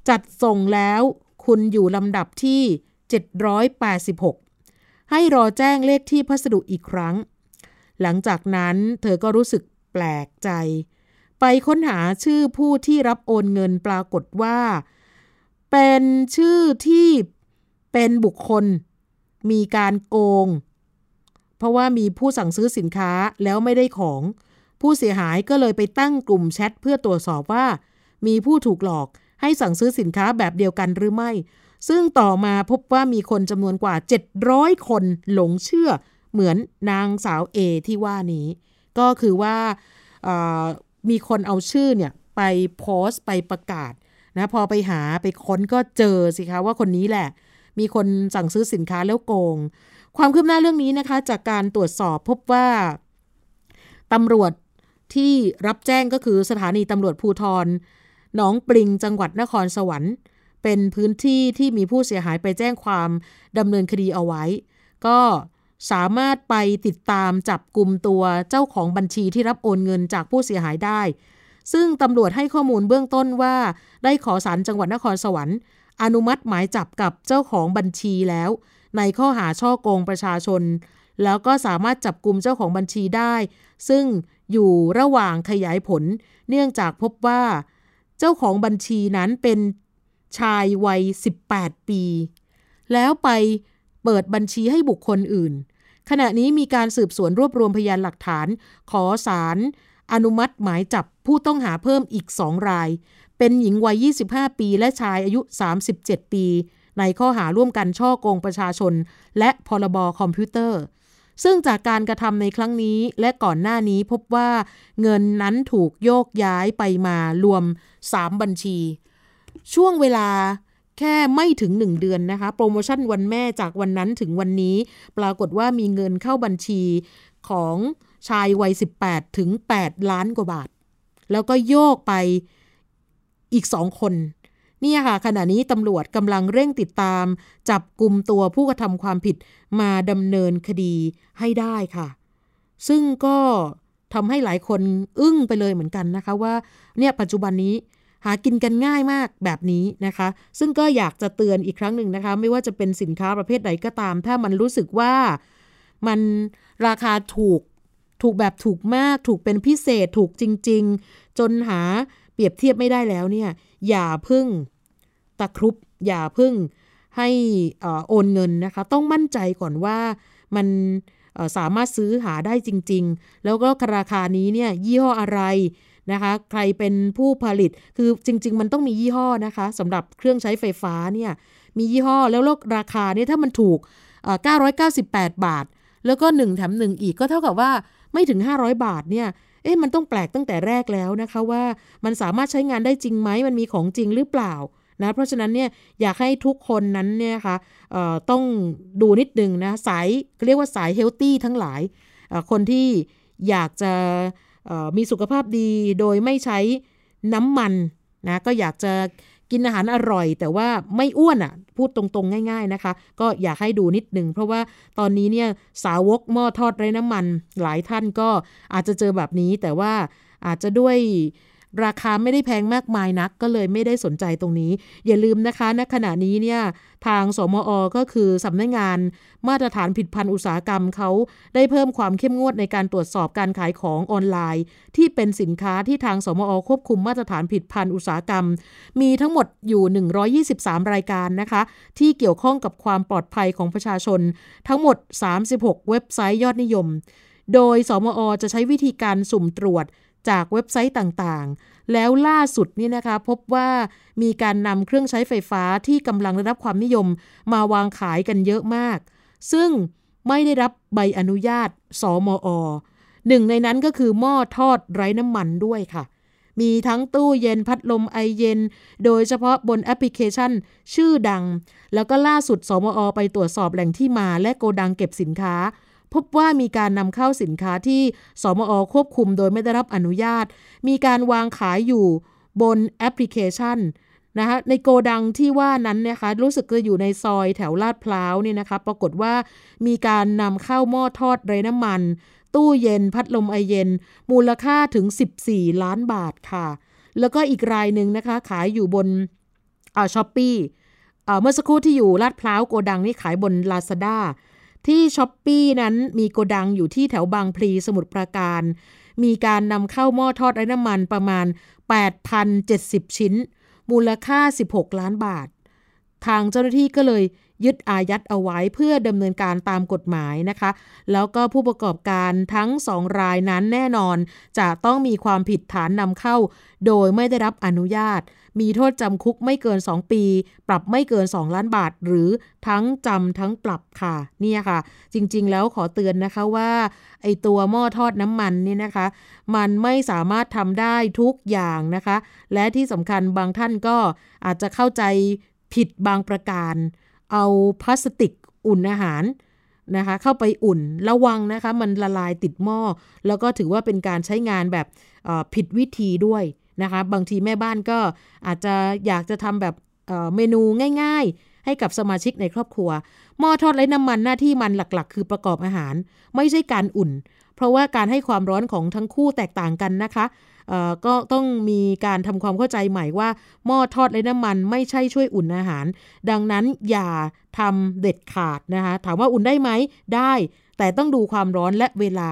จัดส่งแล้วคุณอยู่ลำดับที่เจ็ดร้อยแปดสิบหกให้รอแจ้งเลขที่พัสดุอีกครั้งหลังจากนั้นเธอก็รู้สึกแปลกใจไปค้นหาชื่อผู้ที่รับโอนเงินปรากฏว่าเป็นชื่อที่เป็นบุคคลมีการโกงเพราะว่ามีผู้สั่งซื้อสินค้าแล้วไม่ได้ของผู้เสียหายก็เลยไปตั้งกลุ่มแชทเพื่อตรวจสอบว่ามีผู้ถูกหลอกให้สั่งซื้อสินค้าแบบเดียวกันหรือไม่ซึ่งต่อมาพบว่ามีคนจำนวนกว่าเจ็ดร้อยคนหลงเชื่อเหมือนนางสาวเอที่ว่านี้ก็คือว่ามีคนเอาชื่อเนี่ยไปโพสต์ไปประกาศนะพอไปหาไปค้นก็เจอสิคะว่าคนนี้แหละมีคนสั่งซื้อสินค้าแล้วโกงความคืบหน้าเรื่องนี้นะคะจากการตรวจสอบพบว่าตำรวจที่รับแจ้งก็คือสถานีตำรวจภูธรหนองปริงจังหวัดนครสวรรค์เป็นพื้นที่ที่มีผู้เสียหายไปแจ้งความดำเนินคดีเอาไว้ก็สามารถไปติดตามจับกลุ่มตัวเจ้าของบัญชีที่รับโอนเงินจากผู้เสียหายได้ซึ่งตำรวจให้ข้อมูลเบื้องต้นว่าได้ขอศาลจังหวัดนครสวรรค์อนุมัติหมายจับกับเจ้าของบัญชีแล้วในข้อหาฉ้อโกงประชาชนแล้วก็สามารถจับกุมเจ้าของบัญชีได้ซึ่งอยู่ระหว่างขยายผลเนื่องจากพบว่าเจ้าของบัญชีนั้นเป็นชายวัยสิบแปดปีแล้วไปเปิดบัญชีให้บุคคลอื่นขณะนี้มีการสืบสวนรวบรวมพยานหลักฐานขอศาลอนุมัติหมายจับผู้ต้องหาเพิ่มอีกสองรายเป็นหญิงวัยยี่สิบห้าปีและชายอายุสามสิบเจ็ดปีในข้อหาร่วมกันฉ้อโกงประชาชนและพรบคอมพิวเตอร์ซึ่งจากการกระทำในครั้งนี้และก่อนหน้านี้พบว่าเงินนั้นถูกโยกย้ายไปมารวมสามบัญชีช่วงเวลาแค่ไม่ถึงหนึ่งเดือนนะคะโปรโมชั่นวันแม่จากวันนั้นถึงวันนี้ปรากฏว่ามีเงินเข้าบัญชีของชายวัยสิบแปดถึงแปดล้านกว่าบาทแล้วก็โยกไปอีกสองคนนี่ค่ะขณะนี้ตำรวจกำลังเร่งติดตามจับกลุ่มตัวผู้กระทำความผิดมาดำเนินคดีให้ได้ค่ะซึ่งก็ทำให้หลายคนอึ้งไปเลยเหมือนกันนะคะว่าเนี่ยปัจจุบันนี้หากินกันง่ายมากแบบนี้นะคะซึ่งก็อยากจะเตือนอีกครั้งหนึ่งนะคะไม่ว่าจะเป็นสินค้าประเภทใดก็ตามถ้ามันรู้สึกว่ามันราคาถูกถูกแบบถูกมากถูกเป็นพิเศษถูกจริงๆจนหาเปรียบเทียบไม่ได้แล้วเนี่ยอย่าพึ่งตะครุบอย่าพึ่งให้เอ่อโอนเงินนะคะต้องมั่นใจก่อนว่ามันเอ่อสามารถซื้อหาได้จริงๆแล้วก็ราคานี้เนี่ยยี่ห้ออะไรนะคะใครเป็นผู้ผลิตคือจริงๆมันต้องมียี่ห้อนะคะสำหรับเครื่องใช้ไฟฟ้าเนี่ยมียี่ห้อแล้วราคาเนี่ยถ้ามันถูกเอ่อเก้าร้อยเก้าสิบแปดบาทแล้วก็หนึ่งแถมหนึ่งอีกก็เท่ากับว่าไม่ถึงห้าร้อยบาทเนี่ยเอ๊ะมันต้องแปลกตั้งแต่แรกแล้วนะคะว่ามันสามารถใช้งานได้จริงไหมมันมีของจริงหรือเปล่านะเพราะฉะนั้นเนี่ยอยากให้ทุกคนนั้นเนี่ยค่ะเอ่อต้องดูนิดนึงนะสายเรียกว่าสายเฮลตี้ทั้งหลายเอ่อคนที่อยากจะเอ่อมีสุขภาพดีโดยไม่ใช้น้ำมันนะก็อยากจะกินอาหารอร่อยแต่ว่าไม่อ้วนอ่ะพูดตรงๆง่ายๆนะคะก็อยากให้ดูนิดนึงเพราะว่าตอนนี้เนี่ยสาวกหม้อทอดไร้น้ำมันหลายท่านก็อาจจะเจอแบบนี้แต่ว่าอาจจะด้วยราคาไม่ได้แพงมากมายนักก็เลยไม่ได้สนใจตรงนี้อย่าลืมนะคะณขณะนี้เนี่ยทางสมอ.ก็คือสำนักงานมาตรฐานผลิตภัณฑ์อุตสาหกรรมเขาได้เพิ่มความเข้มงวดในการตรวจสอบการขายของออนไลน์ที่เป็นสินค้าที่ทางสมอ.ควบคุมมาตรฐานผลิตภัณฑ์อุตสาหกรรมมีทั้งหมดอยู่หนึ่งร้อยยี่สิบสามรายการนะคะที่เกี่ยวข้องกับความปลอดภัยของประชาชนทั้งหมดสามสิบหกเว็บไซต์ยอดนิยมโดยสมอ.จะใช้วิธีการสุ่มตรวจจากเว็บไซต์ต่างๆแล้วล่าสุดนี่นะคะพบว่ามีการนำเครื่องใช้ไฟฟ้าที่กำลังได้รับความนิยมมาวางขายกันเยอะมากซึ่งไม่ได้รับใบอนุญาตสมอ. หนึ่งในนั้นก็คือหม้อทอดไร้น้ำมันด้วยค่ะมีทั้งตู้เย็นพัดลมไอเย็นโดยเฉพาะบนแอปพลิเคชันชื่อดังแล้วก็ล่าสุดสมอ.ไปตรวจสอบแหล่งที่มาและโกดังเก็บสินค้าพบว่ามีการนำเข้าสินค้าที่สมอ.ควบคุมโดยไม่ได้รับอนุญาตมีการวางขายอยู่บนแอปพลิเคชันนะคะในโกดังที่ว่านั้นนะคะรู้สึกจะอยู่ในซอยแถวลาดพร้าวนี่นะคะปรากฏว่ามีการนำเข้าหม้อทอดไร้น้ำมันตู้เย็นพัดลมไอเย็นมูลค่าถึงสิบสี่ล้านบาทค่ะแล้วก็อีกรายหนึ่งนะคะขายอยู่บนอ่า Shopee อ่าเมื่อสักครู่ที่อยู่ลาดพร้าวโกดังนี่ขายบน Lazada ที่ Shopee นั้นมีโกดังอยู่ที่แถวบางพลีสมุทรปราการมีการนำเข้าหม้อทอดไร้น้ำมันประมาณ แปดพันเจ็ดสิบ ชิ้นมูลค่าสิบหกล้านบาททางเจ้าหน้าที่ก็เลยยึดอายัดเอาไว้เพื่อดำเนินการตามกฎหมายนะคะแล้วก็ผู้ประกอบการทั้งสองรายนั้นแน่นอนจะต้องมีความผิดฐานนำเข้าโดยไม่ได้รับอนุญาตมีโทษจำคุกไม่เกินสองปีปรับไม่เกินสองล้านบาทหรือทั้งจำทั้งปรับค่ะเนี่ยค่ะจริงๆแล้วขอเตือนนะคะว่าไอ้ตัวหม้อทอดน้ำมันนี่นะคะมันไม่สามารถทำได้ทุกอย่างนะคะและที่สำคัญบางท่านก็อาจจะเข้าใจผิดบางประการเอาพลาสติกอุ่นอาหารนะคะเข้าไปอุ่นระวังนะคะมันละลายติดหม้อแล้วก็ถือว่าเป็นการใช้งานแบบผิดวิธีด้วยนะคะบางทีแม่บ้านก็อาจจะอยากจะทำแบบเมนูง่ายๆให้กับสมาชิกในครอบครัวหม้อทอดไร้น้ำมันหน้าที่มันหลักๆคือประกอบอาหารไม่ใช่การอุ่นเพราะว่าการให้ความร้อนของทั้งคู่แตกต่างกันนะคะก็ต้องมีการทำความเข้าใจใหม่ว่าหม้อทอดไร้น้ำมันไม่ใช่ช่วยอุ่นอาหารดังนั้นอย่าทำเด็ดขาดนะคะถามว่าอุ่นได้ไหมได้แต่ต้องดูความร้อนและเวลา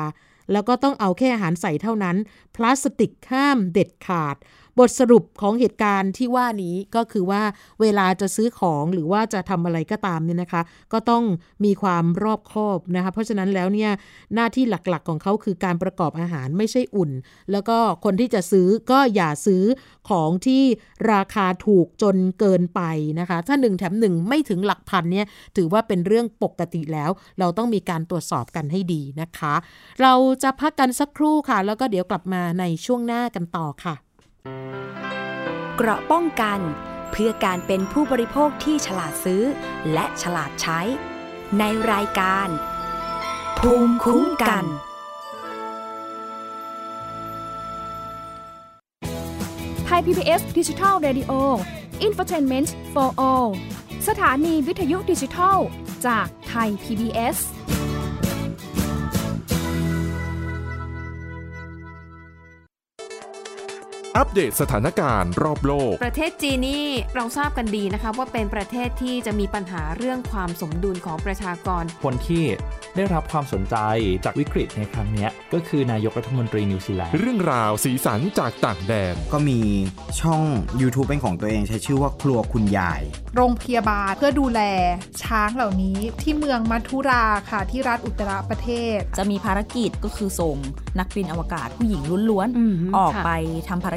แล้วก็ต้องเอาแค่อาหารใส่เท่านั้นพลาสติกห้ามเด็ดขาดบทสรุปของเหตุการณ์ที่ว่านี้ก็คือว่าเวลาจะซื้อของหรือว่าจะทำอะไรก็ตามเนี่ยนะคะก็ต้องมีความรอบคอบนะคะเพราะฉะนั้นแล้วเนี่ยหน้าที่หลักๆของเขาคือการประกอบอาหารไม่ใช่อุ่นแล้วก็คนที่จะซื้อก็อย่าซื้อของที่ราคาถูกจนเกินไปนะคะถ้าหนึ่งแถมหนึ่งไม่ถึงหลักพันเนี่ยถือว่าเป็นเรื่องปกติแล้วเราต้องมีการตรวจสอบกันให้ดีนะคะเราจะพักกันสักครู่ค่ะแล้วก็เดี๋ยวกลับมาในช่วงหน้ากันต่อค่ะเกราะป้องกันเพื่อการเป็นผู้บริโภคที่ฉลาดซื้อและฉลาดใช้ในรายการภูมิคุ้มกันไทย พี บี เอส Digital Radio Infotainment for All สถานีวิทยุดิจิทัลจากไทย พี บี เอสอัปเดตสถานการณ์รอบโลกประเทศจีนนี่เราทราบกันดีนะคะว่าเป็นประเทศที่จะมีปัญหาเรื่องความสมดุลของประชากรคนที่ได้รับความสนใจจากวิกฤตในครั้งนี้ก็คือนายกรัฐมนตรีนิวซีแลนด์เรื่องราวสีสันจากต่างแดนก็มีช่อง YouTube เป็นของตัวเองใช้ชื่อว่าครัวคุณยายโรงพยาบาลเพื่อดูแลช้างเหล่านี้ที่เมืองมัทุราค่ะที่รัฐอุตตรประเทศจะมีภารกิจก็คือส่งนักบินอวกาศผู้หญิงล้วนๆออกไปทำภาร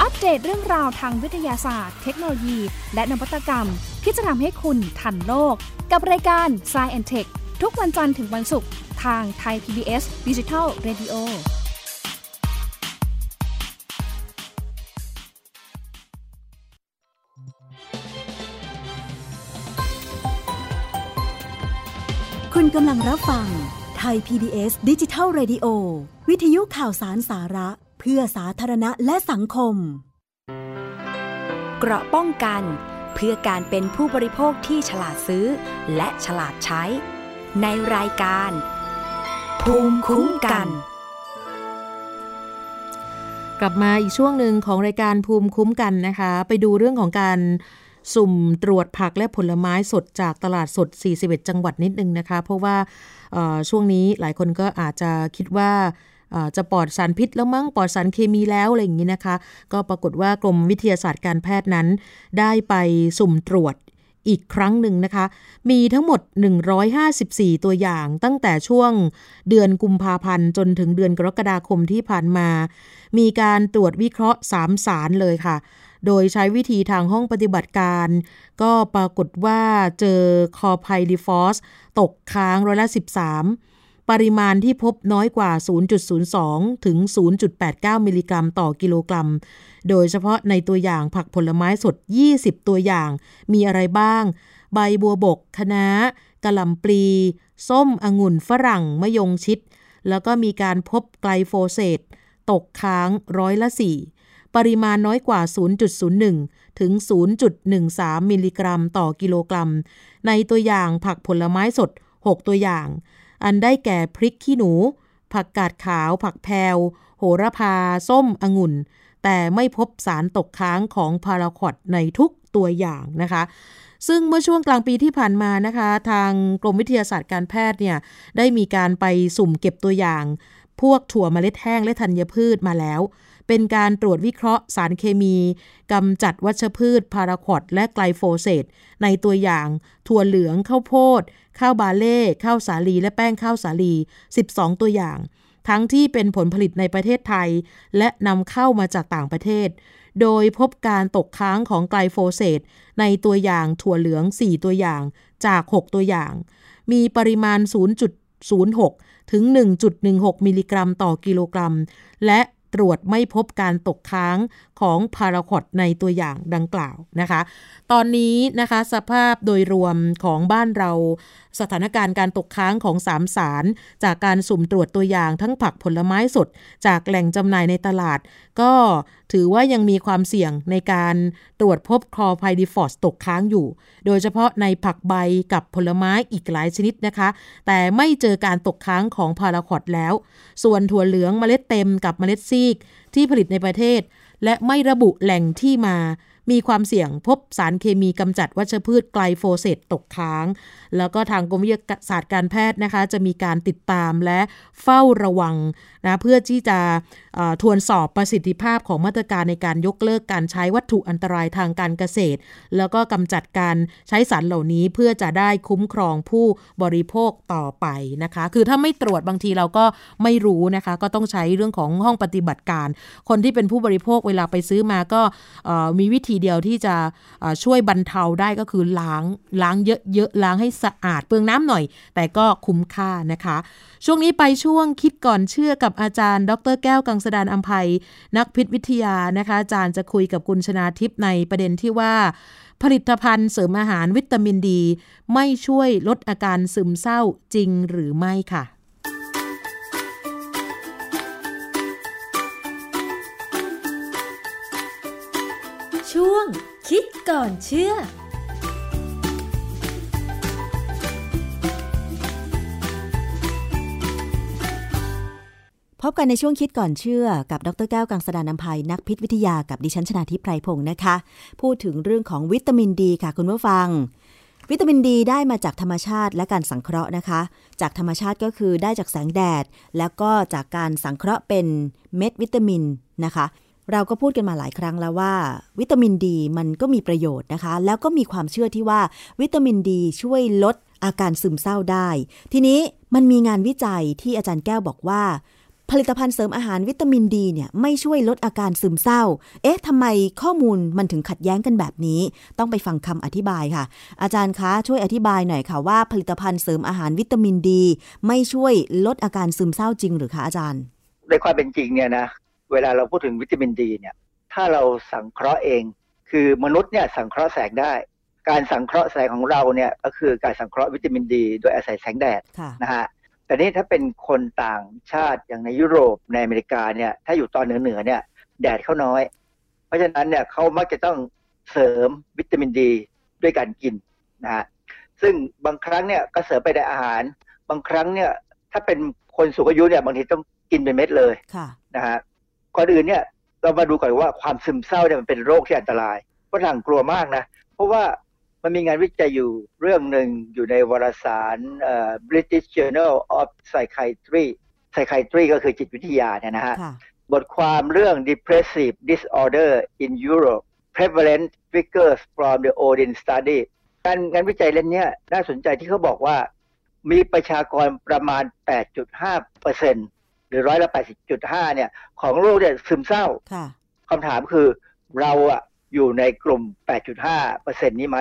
อัปเดตเรื่องราวทางวิทยาศาสตร์เทคโนโลยีและนวัตกรรมที่จะทำให้คุณทันโลกกับรายการ Science and Techทุกวันจันทร์ถึงวันศุกร์ทางไทย พี บี เอส Digital Radio คุณกำลังรับฟังไทย พี บี เอส Digital Radio วิทยุข่าวสารสาระเพื่อสาธารณะและสังคมเกราะป้องกันเพื่อการเป็นผู้บริโภคที่ฉลาดซื้อและฉลาดใช้ในรายการภูมิคุ้มกันกลับมาอีกช่วงหนึ่งของรายการภูมิคุ้มกันนะคะไปดูเรื่องของการสุ่มตรวจผักและผลไม้สดจากตลาดสดสี่สิบเอ็ดจังหวัดนิดนึงนะคะเพราะว่าช่วงนี้หลายคนก็อาจจะคิดว่า จะปลอดสารพิษแล้วมั้งปลอดสารเคมีแล้วอะไรอย่างนี้นะคะก็ปรากฏว่ากรมวิทยาศาสตร์การแพทย์นั้นได้ไปสุ่มตรวจอีกครั้งหนึ่งนะคะมีทั้งหมดหนึ่งร้อยห้าสิบสี่ตัวอย่างตั้งแต่ช่วงเดือนกุมภาพันธ์จนถึงเดือนกรกฎาคมที่ผ่านมามีการตรวจวิเคราะห์สามสารเลยค่ะโดยใช้วิธีทางห้องปฏิบัติการก็ปรากฏว่าเจอคอร์ไพริฟอสตกค้างร้อยละสิบสามปริมาณที่พบน้อยกว่า ศูนย์จุดศูนย์สอง ถึง ศูนย์จุดแปดเก้า มิลลิกรัมต่อกิโลกรัมโดยเฉพาะในตัวอย่างผักผลไม้สดยี่สิบตัวอย่างมีอะไรบ้างใบบัวบกคะน้ากะหล่ำปลีส้มองุ่นฝรั่งมะยงชิดแล้วก็มีการพบไกลโฟเสตตกค้างร้อยละสี่ปริมาณน้อยกว่า ศูนย์จุดศูนย์หนึ่ง ถึง ศูนย์จุดหนึ่งสาม มิลลิกรัมต่อกิโลกรัมในตัวอย่างผักผลไม้สดหกตัวอย่างอันได้แก่พริกขี้หนูผักกาดขาวผักแพวโหระพาส้มองุ่นแต่ไม่พบสารตกค้างของพาราควอดในทุกตัวอย่างนะคะซึ่งเมื่อช่วงกลางปีที่ผ่านมานะคะทางกรมวิทยาศาสตร์การแพทย์เนี่ยได้มีการไปสุ่มเก็บตัวอย่างพวกถั่วเมล็ดแห้งและธัญพืชมาแล้วเป็นการตรวจวิเคราะห์สารเคมีกำจัดวัชพืชพาราควอดและไกลโฟเสตในตัวอย่างถั่วเหลืองข้าวโพดข้าวบาเล่ข้าวสาลีและแป้งข้าวสาลีสิบสองตัวอย่างทั้งที่เป็นผลผลิตในประเทศไทยและนำเข้ามาจากต่างประเทศโดยพบการตกค้างของไกลโฟเสตในตัวอย่างถั่วเหลืองสี่ตัวอย่างจากหกตัวอย่างมีปริมาณ ศูนย์จุดศูนย์หก ถึง หนึ่งจุดหนึ่งหก มิลลิกรัมต่อกิโลกรัมและตรวจไม่พบการตกค้างของพาราควอดในตัวอย่างดังกล่าวนะคะตอนนี้นะคะสภาพโดยรวมของบ้านเราสถานการณ์การตกค้างของสามสารจากการสุ่มตรวจตัวอย่างทั้งผักผลไม้สดจากแหล่งจำหน่ายในตลาดก็ถือว่ายังมีความเสี่ยงในการตรวจพบคอร์ไพริฟอสตกค้างอยู่โดยเฉพาะในผักใบกับผลไม้อีกหลายชนิดนะคะแต่ไม่เจอการตกค้างของพาราควอดแล้วส่วนถั่วเหลืองเมล็ดเต็มกับเมล็ดซีกที่ผลิตในประเทศและไม่ระบุแหล่งที่มามีความเสี่ยงพบสารเคมีกำจัดวัชพืชไกลโฟเสตตกค้างแล้วก็ทางกรมวิทยาศาสตร์การแพทย์นะคะจะมีการติดตามและเฝ้าระวังนะเพื่อที่จะทวนสอบประสิทธิภาพของมาตรการในการยกเลิกการใช้วัตถุอันตรายทางการเกษตรแล้วก็กำจัดการใช้สารเหล่านี้เพื่อจะได้คุ้มครองผู้บริโภคต่อไปนะคะคือถ้าไม่ตรวจบางทีเราก็ไม่รู้นะคะก็ต้องใช้เรื่องของห้องปฏิบัติการคนที่เป็นผู้บริโภคเวลาไปซื้อมาก็มีวิธีเดียวที่จะช่วยบรรเทาได้ก็คือล้างล้างเยอะๆล้างให้สะอาดเปลืองน้ำหน่อยแต่ก็คุ้มค่านะคะช่วงนี้ไปช่วงคิดก่อนเชื่อกับอาจารย์ดร.แก้วกังสดาลอำไพนักพิษวิทยานะคะอาจารย์จะคุยกับคุณชนาทิพย์ในประเด็นที่ว่าผลิตภัณฑ์เสริมอาหารวิตามินดีไม่ช่วยลดอาการซึมเศร้าจริงหรือไม่ค่ะช่วงคิดก่อนเชื่อพบกันในช่วงคิดก่อนเชื่อกับดร.แก้วกังสดาลอำไพนักพิษวิทยากับดิฉันชนาธิปไพรพงศ์นะคะพูดถึงเรื่องของวิตามินดีค่ะคุณผู้ฟังวิตามินดีได้มาจากธรรมชาติและการสังเคราะห์นะคะจากธรรมชาติก็คือได้จากแสงแดดแล้วก็จากการสังเคราะห์เป็นเม็ดวิตามินนะคะเราก็พูดกันมาหลายครั้งแล้วว่าวิตามินดีมันก็มีประโยชน์นะคะแล้วก็มีความเชื่อที่ว่าวิตามินดีช่วยลดอาการซึมเศร้าได้ทีนี้มันมีงานวิจัยที่อาจารย์แก้วบอกว่าผลิตภัณฑ์เสริมอาหารวิตามินดีเนี่ยไม่ช่วยลดอาการซึมเศร้าเอ๊ะทำไมข้อมูลมันถึงขัดแย้งกันแบบนี้ต้องไปฟังคำอธิบายค่ะอาจารย์คะช่วยอธิบายหน่อยค่ะว่าผลิตภัณฑ์เสริมอาหารวิตามินดีไม่ช่วยลดอาการซึมเศร้าจริงหรือคะอาจารย์ในความเป็นจริงเนี่ยนะเวลาเราพูดถึงวิตามินดีเนี่ยถ้าเราสังเคราะห์เองคือมนุษย์เนี่ยสังเคราะห์แสงได้การสังเคราะห์แสงของเราเนี่ยก็คือการสังเคราะห์วิตามินดีโดยอาศัยแสงแดดนะฮะแต่นี่ถ้าเป็นคนต่างชาติอย่างในยุโรปในอเมริกาเนี่ยถ้าอยู่ตอนเหนือๆเนี่ยแดดเขาน้อยเพราะฉะนั้นเนี่ยเขามักจะต้องเสริมวิตามินดีด้วยการกินนะฮะซึ่งบางครั้งเนี่ยก็เสริมไปในอาหารบางครั้งเนี่ยถ้าเป็นคนสูงอายุเนี่ยบางทีต้องกินเป็นเม็ดเลยนะฮะก่อนอื่นเนี่ยเรามาดูก่อนว่าความซึมเศร้าเนี่ยมันเป็นโรคที่อันตรายฝรั่งกลัวมากนะเพราะว่ามันมีงานวิจัยอยู่เรื่องหนึ่งอยู่ในวารสาร British Journal of Psychiatry psychiatry ก็คือจิตวิทยาเนี่ยนะฮะบทความเรื่อง depressive disorder in Europe prevalent figures from the Odin study การงานวิจัยเล่มนี้น่าสนใจที่เขาบอกว่ามีประชากรประมาณ แปดจุดห้าเปอร์เซ็นต์ หรือร้อยละ แปดสิบจุดห้า เนี่ยของโรคเนี่ยซึมเศร้าคำถามคือเราอะอยู่ในกลุ่ม แปดจุดห้าเปอร์เซ็นต์ นี้ไหม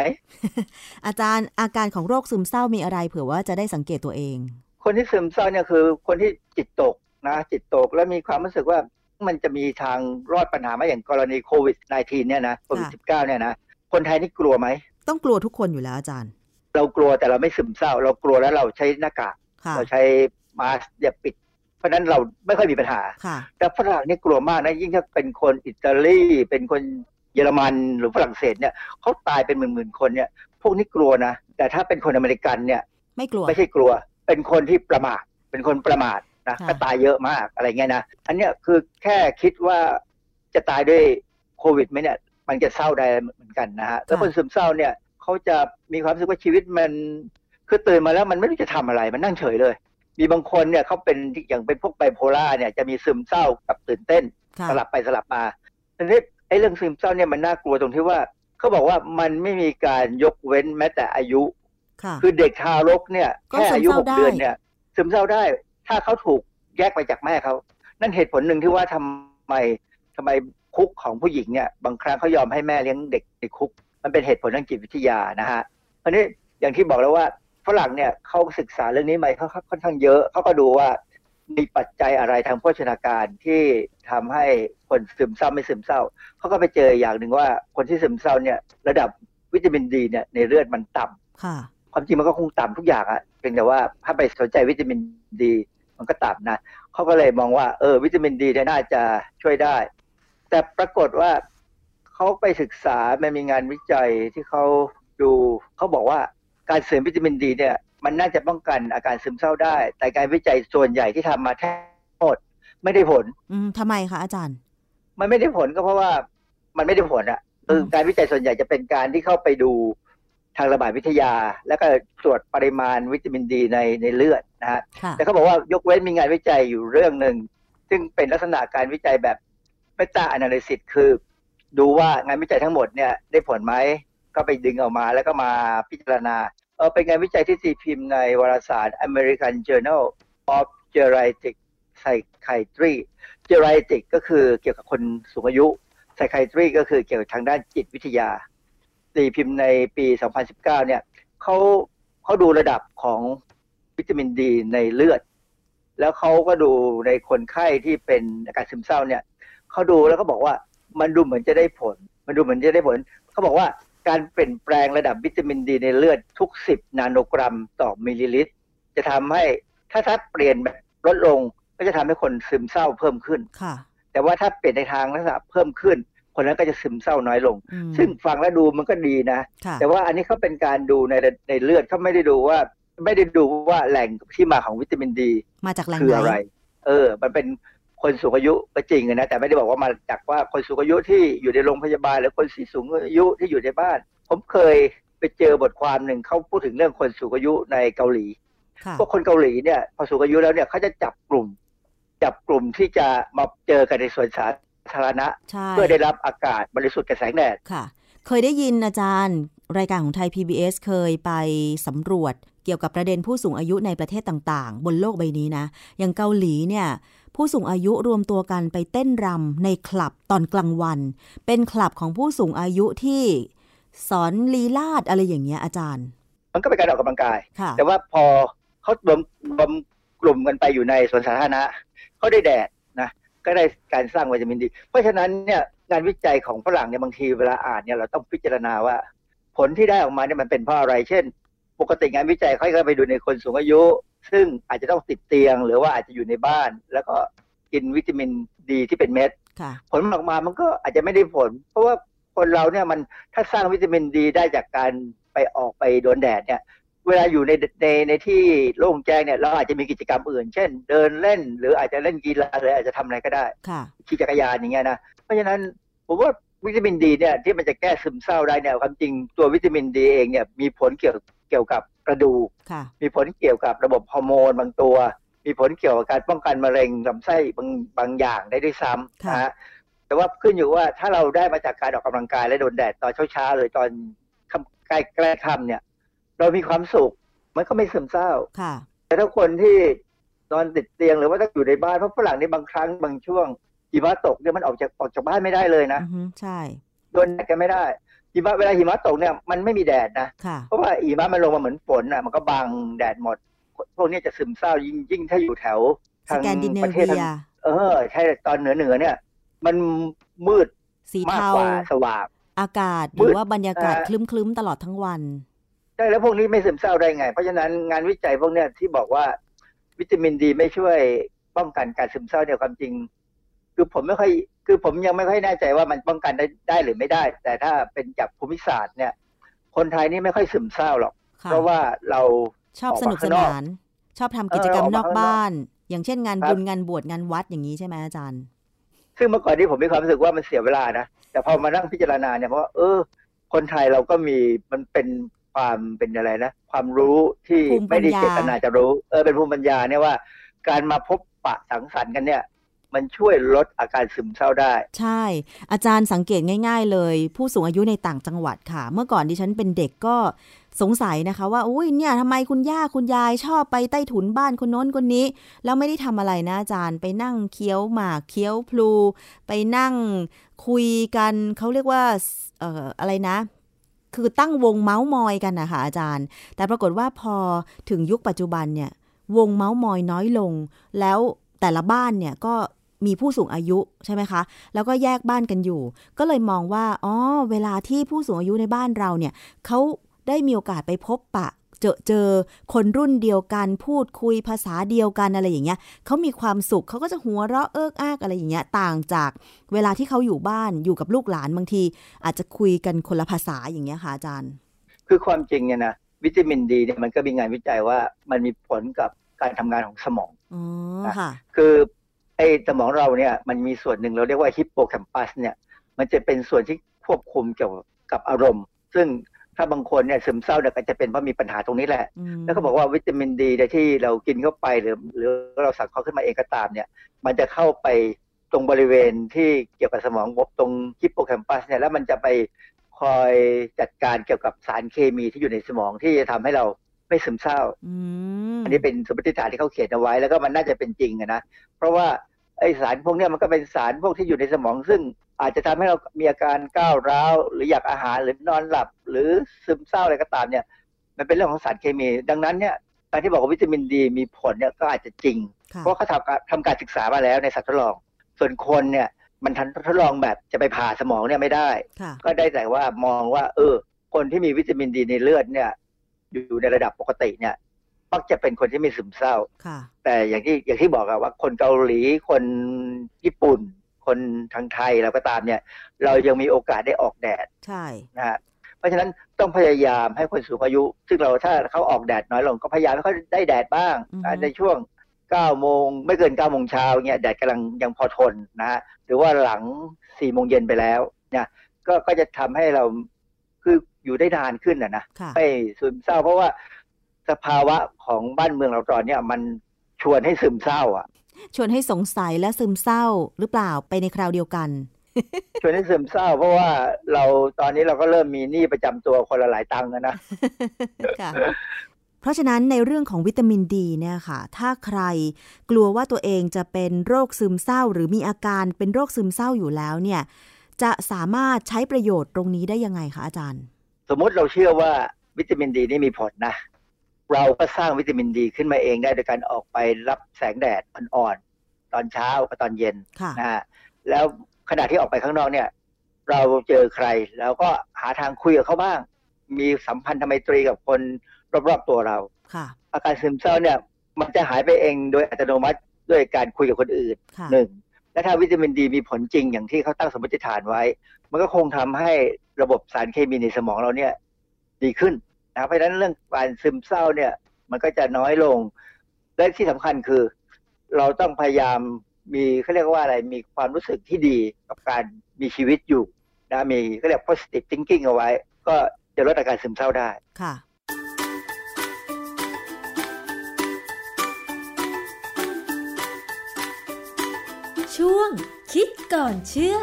อาจารย์อาการของโรคซึมเศร้ามีอะไรเผื่อว่าจะได้สังเกตตัวเองคนที่ซึมเศร้าเนี่ยคือคนที่จิตตกนะจิตตกแล้วมีความรู้สึกว่ามันจะมีทางรอดปัญหาไหมอย่างกรณีโควิด สิบเก้า เนี่ยนะโควิด สิบเก้า เนี่ยนะคนไทยนี่กลัวไหมต้องกลัวทุกคนอยู่แล้วอาจารย์เรากลัวแต่เราไม่ซึมเศร้าเรากลัวแล้วเราใช้หน้ากากเราใช้มาสก์อย่าปิดเพราะนั้นเราไม่ค่อยมีปัญหาแต่ฝรั่งนี่กลัวมากนะยิ่งถ้าเป็นคนอิตาลีเป็นคนเยอรมันหรือฝรั่งเศสเนี่ยเขาตายเป็นหมื่นๆคนเนี่ยพวกนี้กลัวนะแต่ถ้าเป็นคนอเมริกันเนี่ยไม่กลัวไม่ใช่กลัวเป็นคนที่ประมาทเป็นคนประมาทนะก็ตายเยอะมากอะไรเงี้ยนะอันเนี้ยคือแค่คิดว่าจะตายด้วยโควิดไหมเนี่ยมันจะเศร้าได้เหมือนกันนะฮะแล้วคนซึมเศร้าเนี่ยเขาจะมีความรู้สึกว่าชีวิตมันคือตื่นมาแล้วมันไม่รู้จะทำอะไรมันนั่งเฉยเลยมีบางคนเนี่ยเขาเป็นอย่างเป็นพวกไบโพล่าเนี่ยจะมีซึมเศร้ากับตื่นเต้นสลับไปสลับมาทีนี้ไอ้เรื่องซึมเศร้าเนี่ยมันน่ากลัวตรงที่ว่าเขาบอกว่ามันไม่มีการยกเว้นแม้แต่อายุคือเด็กทารกเนี่ยแค่อายุหกเดือนเนี่ยซึมเศร้าได้ถ้าเขาถูกแยกไปจากแม่เขานั่นเหตุผลหนึ่งที่ว่าทำไมทำไมคุกของผู้หญิงเนี่ยบางครั้งเขายอมให้แม่เลี้ยงเด็กในคุกมันเป็นเหตุผลทางจิตวิทยานะฮะเพราะนี้อย่างที่บอกแล้วว่าฝรั่งเนี่ยเขาศึกษาเรื่องนี้มาเขาค่อนข้างเยอะเขาก็ดูว่ามีปัจจัยอะไรทางโภชนาการที่ทำให้คนซึมเศร้าไม่ซึมเศร้าเขาก็ไปเจออย่างหนึ่งว่าคนที่ซึมเศร้าเนี่ยระดับวิตามินดีเนี่ยในเลือดมันต่ำความจริงมันก็คงต่ำทุกอย่างอะเพียงแต่ว่าถ้าไปสนใจวิตามินดีมันก็ต่ำนะเขาก็เลยมองว่าเออวิตามินดีน่าจะช่วยได้แต่ปรากฏว่าเขาไปศึกษามันมีงานวิจัยที่เขาดูเขาบอกว่าการเสริมวิตามินดีเนี่ยมันน่าจะป้องกันอาการซึมเศร้าได้แต่การวิจัยส่วนใหญ่ที่ทำมาแทบหมดไม่ได้ผลทำไมคะอาจารย์มันไม่ได้ผลก็เพราะว่ามันไม่ได้ผลอะคือการวิจัยส่วนใหญ่จะเป็นการที่เข้าไปดูทางระบาดวิทยาแล้วก็ตรวจปริมาณวิตามินดีในในเลือดนะฮะแต่เขาบอกว่ายกเว้นมีงานวิจัยอยู่เรื่องหนึ่งซึ่งเป็นลักษณะการวิจัยแบบเมตาแอนาลิซิสคือดูว่างานวิจัยทั้งหมดเนี่ยได้ผลไหมก็ไปดึงออกมาแล้วก็มาพิจารณาเออเป็นงานวิจัยที่ตีพิมพ์ในวารสาร American Journal of Geriatric Psychiatry Geriatric ก็คือเกี่ยวกับคนสูงอายุ Psychiatry ก็คือเกี่ยวกับทางด้านจิตวิทยาตีพิมพ์ในปี สองพันสิบเก้าเนี่ยเขาเขาดูระดับของวิตามินดีในเลือดแล้วเขาก็ดูในคนไข้ที่เป็นอาการซึมเศร้าเนี่ยเขาดูแล้วก็บอกว่ามันดูเหมือนจะได้ผลมันดูเหมือนจะได้ผลเขาบอกว่าการเปลี่ยนแปลงระดับวิตามินดีในเลือดทุกสิบนาโนกรัมต่อมิลลิลิตรจะทำให้ถ้าถ้าเปลี่ยนแบบลดลงก็จะทำให้คนซึมเศร้าเพิ่มขึ้นแต่ว่าถ้าเปลี่ยนในทางลักษณะเพิ่มขึ้นคนนั้นก็จะซึมเศร้าน้อยลงซึ่งฟังแล้วดูมันก็ดีนะแต่ว่าอันนี้เขาเป็นการดูในในเลือดเขาไม่ได้ดูว่าไม่ได้ดูว่าแหล่งที่มาของวิตามินดีมาจากแหล่งไหนเออมันเป็นคนสูงอายุก็จริงนะแต่ไม่ได้บอกว่ามาจากว่าคนสูงอายุที่อยู่ในโรงพยาบาลหรือคนสูงอายุที่อยู่ในบ้านผมเคยไปเจอบทความหนึ่งเขาพูดถึงเรื่องคนสูงอายุในเกาหลีพวกคนเกาหลีเนี่ยพอสูงอายุแล้วเนี่ยเขาจะจับกลุ่มจับกลุ่มที่จะมาเจอกันในสวนสาธารณะเพื่อได้รับอากาศบริสุทธิ์กับแสงแดดค่ะเคยได้ยินอาจารย์รายการของไทย พี บี เอส เคยไปสำรวจเกี่ยวกับประเด็นผู้สูงอายุในประเทศต่างๆบนโลกใบนี้นะอย่างเกาหลีเนี่ยผู้สูงอายุรวมตัวกันไปเต้นรำในคลับตอนกลางวันเป็นคลับของผู้สูงอายุที่สอนลีลาศอะไรอย่างเงี้ยอาจารย์มันก็เป็นการออกกำลังกายแต่ว่าพอเขารวมรวมกลุ่มกันไปอยู่ในสวนสาธารณะเขาได้แดดนะก็ได้การสร้างวิตามินดีเพราะฉะนั้นเนี่ยงานวิจัยของฝรั่งเนี่ยบางทีเวลาอ่านเนี่ยเราต้องพิจารณาว่าผลที่ได้ออกมาเนี่ยมันเป็นเพราะอะไรเช่นปกติงานวิจัยเขาก็ไปดูในคนสูงอายุซึ่งอาจจะต้องติดเตียงหรือว่าอาจจะอยู่ในบ้านแล้วก็กินวิตามินดีที่เป็นเม็ดผลออกมามันก็อาจจะไม่ได้ผลเพราะว่าคนเราเนี่ยมันถ้าสร้างวิตามินดีได้จากการไปออกไปโดนแดดเนี่ยเวลาอยู่ในในในที่โล่งแจ้งเนี่ยเราอาจจะมีกิจกรรมอื่นเช่นเดินเล่นหรืออาจจะเล่นกีฬาหรืออาจจะทำอะไรก็ได้ขี่จักรยานอย่างเงี้ยนะเพราะฉะนั้นผมว่าวิตามินดีเนี่ยที่มันจะแก้ซึมเศร้าได้เนี่ยความจริงตัววิตามินดีเองเนี่ยมีผลเกี่ยวเกี่ยวกับกระดูกมีผลเกี่ยวกับระบบฮอร์โมนบางตัวมี มีผลเกี่ยวกับการป้องกันมะเร็งลำไส้บางบางอย่างได้ด้วยซ้ำนะฮะแต่ว่าขึ้นอยู่ว่าถ้าเราได้มาจากการออกกำลังกายและโดนแดดตอนเช้าๆหรือตอนใกล้ใกล้ค่ำเนี่ยเรามีความสุขมันก็ไม่ซึมเศร้าแต่ถ้าคนที่นอนติดเตียงหรือว่าต้องอยู่ในบ้านเพราะฝรั่งนี่บางครั้งบางช่วงหิมะตกเนี่ยมันออกจากออกจากบ้านไม่ได้เลยนะใช่โดนแดดกันไม่ได้หิมะเวลาหิมะตกเนี่ยมันไม่มีแดดนะเพราะว่าหิมะมันลงมาเหมือนฝนอ่ะมันก็บังแดดหมดพวกนี้จะซึมเศร้ายิ่งยิ่งถ้าอยู่แถวทางประเทศเออใช่ตอนเหนือเหนือเนี่ยมันมืดมากกว่าสว่างอากาศหรือว่าบรรยากาศคลึ้มๆตลอดทั้งวันใช่แล้วพวกนี้ไม่ซึมเศร้าได้ไงเพราะฉะนั้นงานวิจัยพวกนี้ที่บอกว่าวิตามินดีไม่ช่วยป้องกันการซึมเศร้าเนี่ยความจริงคือผมไม่ค่อยคือผมยังไม่ค่อยแน่ใจว่ามันป้องกันได้ได้หรือไม่ได้แต่ถ้าเป็นจากภูมิศาสตร์เนี่ยคนไทยนี่ไม่ค่อยซึมเศร้าหรอกเพราะว่าเราชอบสนุกสนานชอบทำกิจกรรมนอกบ้านอย่างเช่นงานบุญงานบวชงานวัดอย่างนี้ใช่ไหมอาจารย์ซึ่งเมื่อก่อนนี้ผมมีความรู้สึกว่ามันเสียเวลานะแต่พอมานั่งพิจารณาเนี่ยเพราะว่าเออคนไทยเราก็มีมันเป็นความเป็นอะไรนะความรู้ที่ไม่ได้เจตนาจะรู้เออเป็นภูมิปัญญาเนี่ยว่าการมาพบปะสังสรรค์กันเนี่ยมันช่วยลดอาการซึมเศร้าได้ใช่อาจารย์สังเกตง่ายๆเลยผู้สูงอายุในต่างจังหวัดค่ะเมื่อก่อนดิฉันเป็นเด็กก็สงสัยนะคะว่าอุ้ยเนี่ยทำไมคุณย่าคุณยายชอบไปใต้ถุนบ้านคนโน้นคนนี้แล้วไม่ได้ทำอะไรนะอาจารย์ไปนั่งเคี้ยวหมากเคี้ยวพลูไปนั่งคุยกันเขาเรียกว่า เอ่อ อะไรนะคือตั้งวงเม้ามอยกันนะคะอาจารย์แต่ปรากฏว่าพอถึงยุคปัจจุบันเนี่ยวงเม้ามอยน้อยลงแล้วแต่ละบ้านเนี่ยก็มีผู้สูงอายุใช่ไหมคะแล้วก็แยกบ้านกันอยู่ก็เลยมองว่าอ๋อเวลาที่ผู้สูงอายุในบ้านเราเนี่ยเขาได้มีโอกาสไปพบปะเจอเจอคนรุ่นเดียวกันพูดคุยภาษาเดียวกันอะไรอย่างเงี้ยเขามีความสุขเขาก็จะหัวเราะเอิกอักอะไรอย่างเงี้ยต่างจากเวลาที่เขาอยู่บ้านอยู่กับลูกหลานบางทีอาจจะคุยกันคนละภาษาอย่างเงี้ยค่ะอาจารย์คือความจริงเนี่ยนะวิตามินดีเนี่ยมันก็มีงานวิจัยว่ามันมีผลกับการทำงานของสมองอ๋อค่ะคือไอ้สมองเราเนี่ยมันมีส่วนหนึ่งเราเรียกว่าฮิปโปแคมปัสเนี่ยมันจะเป็นส่วนที่ควบคุมเกี่ยวกับอารมณ์ซึ่งถ้าบางคนเนี่ยซึมเศร้าเนี่ยก็จะเป็นเพราะมีปัญหาตรงนี้แหละแล้วก็บอกว่าวิตามินดีที่เรากินเข้าไปหรือหรือเราสังเคราะห์ขึ้นมาเองก็ตามเนี่ยมันจะเข้าไปตรงบริเวณที่เกี่ยวกับสมองตรงฮิปโปแคมปัสเนี่ยแล้วมันจะไปคอยจัดการเกี่ยวกับสารเคมีที่อยู่ในสมองที่จะทำให้เราไม่ซึมเศร้าอันนี้เป็นสมมติฐานที่เขาเขียนเอาไว้แล้วก็มันน่าจะเป็นจริงนะเพราะว่าไอสารพวกนี้มันก็เป็นสารพวกที่อยู่ในสมองซึ่งอาจจะทำให้เรามีอาการก้าวร้าวหรืออยากอาหารหรือนอนหลับหรือซึมเศร้าอะไรก็ตามเนี่ยมันเป็นเรื่องของสารเคมีดังนั้นเนี่ยการที่บอกว่าวิตามินดีมีผลเนี่ยก็อาจจะจริงเพราะเขาทำทำการศึกษามาแล้วในสัตว์ทดลองส่วนคนเนี่ยมันทันทดลองแบบจะไปผ่าสมองเนี่ยไม่ได้ก็ได้แต่ว่ามองว่าเออคนที่มีวิตามินดีในเลือดเนี่ยอยู่ในระดับปกติเนี่ยมักจะเป็นคนที่ไม่ซึมเศร้าแต่อย่างที่อย่างที่บอกอะว่าคนเกาหลีคนญี่ปุ่นคนทางไทยเราก็ตามเนี่ยเรายังมีโอกาสได้ออกแดดใช่นะฮะเพราะฉะนั้นต้องพยายามให้คนสูงอายุซึ่งเราถ้าเขาออกแดดน้อยลงก็พยายามให้เขาได้แดดบ้างในช่วงเก้าโมงไม่เกินเก้าโมงเช้าเนี่ยแดดกำลังยังพอทนนะฮะหรือว่าหลังสี่โมงเย็นไปแล้วเนี่ยก็ก็จะทำให้เราคืออยู่ได้นานขึ้นนะนะไม่ซึมเศร้าเพราะว่าสภาวะของบ้านเมืองเราตอนนี้มันชวนให้ซึมเศร้าอ่ะชวนให้สงสัยและซึมเศร้าหรือเปล่าไปในคราวเดียวกันชวนให้ซึมเศร้าเพราะว่าเราตอนนี้เราก็เริ่มมีหนี้ประจำตัวคนละหลายตังค์แล้วนะ เพราะฉะนั้นในเรื่องของวิตามินดีเนี่ยค่ะถ้าใครกลัวว่าตัวเองจะเป็นโรคซึมเศร้าหรือมีอาการเป็นโรคซึมเศร้าอยู่แล้วเนี่ยจะสามารถใช้ประโยชน์ตรงนี้ได้ยังไงคะอาจารย์สมมติเราเชื่อว่าวิตามินดีนี่มีผลนะเราก็สร้างวิตามินดีขึ้นมาเองได้โดยการออกไปรับแสงแดดอ่อนๆตอนเช้ากับตอนเย็นนะฮะแล้วขณะที่ออกไปข้างนอกเนี่ยเราเจอใครแล้วก็หาทางคุยกับเขาบ้างมีสัมพันธไมตรีกับคนรอบๆตัวเราอาการซึมเศร้าเนี่ยมันจะหายไปเองโดยอัตโนมัติด้วยการคุยกับคนอื่นหนึ่งและถ้าวิตามินดีมีผลจริงอย่างที่เขาตั้งสมมติฐานไว้มันก็คงทำให้ระบบสารเคมีในสมองเราเนี่ยดีขึ้นเพราะฉะนั้นเรื่องการซึมเศร้าเนี่ยมันก็จะน้อยลงและที่สำคัญคือเราต้องพยายามมีเขาเรียกว่าอะไรมีความรู้สึกที่ดีกับการมีชีวิตอยู่นะมีเขาเรียก positive thinking เอาไว้ก็จะลดอาการซึมเศร้าได้ค่ะ ช่วงคิดก่อนเชื่อ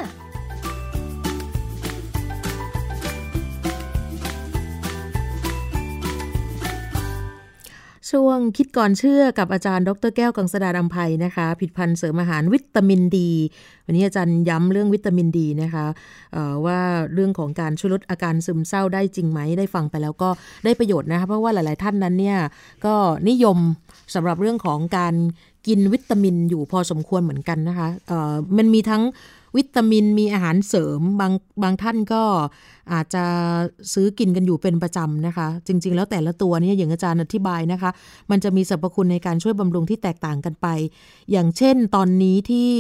ช่วงคิดก่อนเชื่อกับอาจารย์ดร.แก้วกังสดาลอำไพนะคะผลิตภัณฑ์เสริมอาหารวิตามินดีวันนี้อาจารย์ย้ำเรื่องวิตามินดีนะคะว่าเรื่องของการช่วยลดอาการซึมเศร้าได้จริงไหมได้ฟังไปแล้วก็ได้ประโยชน์นะคะเพราะว่าหลายๆท่านนั้นเนี่ยก็นิยมสำหรับเรื่องของการกินวิตามินอยู่พอสมควรเหมือนกันนะคะมันมีทั้งวิตามินมีอาหารเสริมบางบางท่านก็อาจจะซื้อกินกันอยู่เป็นประจำนะคะจริงๆแล้วแต่ละตัวเนี่ยอย่างอาจารย์อธิบายนะคะมันจะมีสรรพคุณในการช่วยบำรุงที่แตกต่างกันไปอย่างเช่นตอนนี้ที่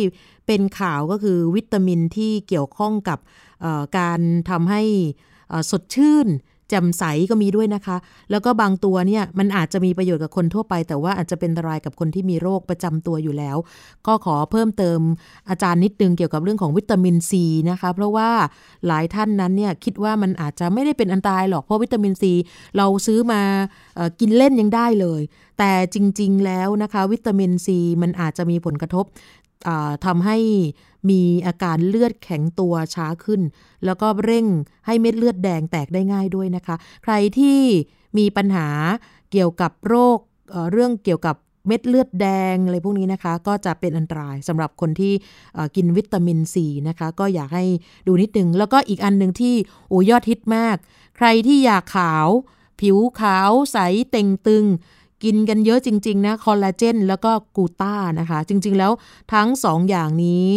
เป็นข่าวก็คือวิตามินที่เกี่ยวข้องกับการทำให้สดชื่นแจ่มใสก็มีด้วยนะคะแล้วก็บางตัวเนี่ยมันอาจจะมีประโยชน์กับคนทั่วไปแต่ว่าอาจจะเป็นอันตรายกับคนที่มีโรคประจำตัวอยู่แล้วก็ขอเพิ่มเติมอาจารย์นิดนึงเกี่ยวกับเรื่องของวิตามินซีนะคะเพราะว่าหลายท่านนั้นเนี่ยคิดว่ามันอาจจะไม่ได้เป็นอันตรายหรอกเพราะวิตามินซีเราซื้อมาเอ่อกินเล่นยังได้เลยแต่จริงๆแล้วนะคะวิตามินซีมันอาจจะมีผลกระทบทำให้มีอาการเลือดแข็งตัวช้าขึ้นแล้วก็เร่งให้เม็ดเลือดแดงแตกได้ง่ายด้วยนะคะใครที่มีปัญหาเกี่ยวกับโรคเรื่องเกี่ยวกับเม็ดเลือดแดงอะไรพวกนี้นะคะก็จะเป็นอันตรายสำหรับคนที่กินวิตามินซีนะคะก็อยากให้ดูนิดนึงแล้วก็อีกอันนึงที่โอ้ยอดฮิตมากใครที่อยากขาวผิวขาวใสเต่งตึงกินกันเยอะจริงๆนะคอลลาเจนแล้วก็กูต้านะคะจริงๆแล้วทั้งสอง อย่างนี้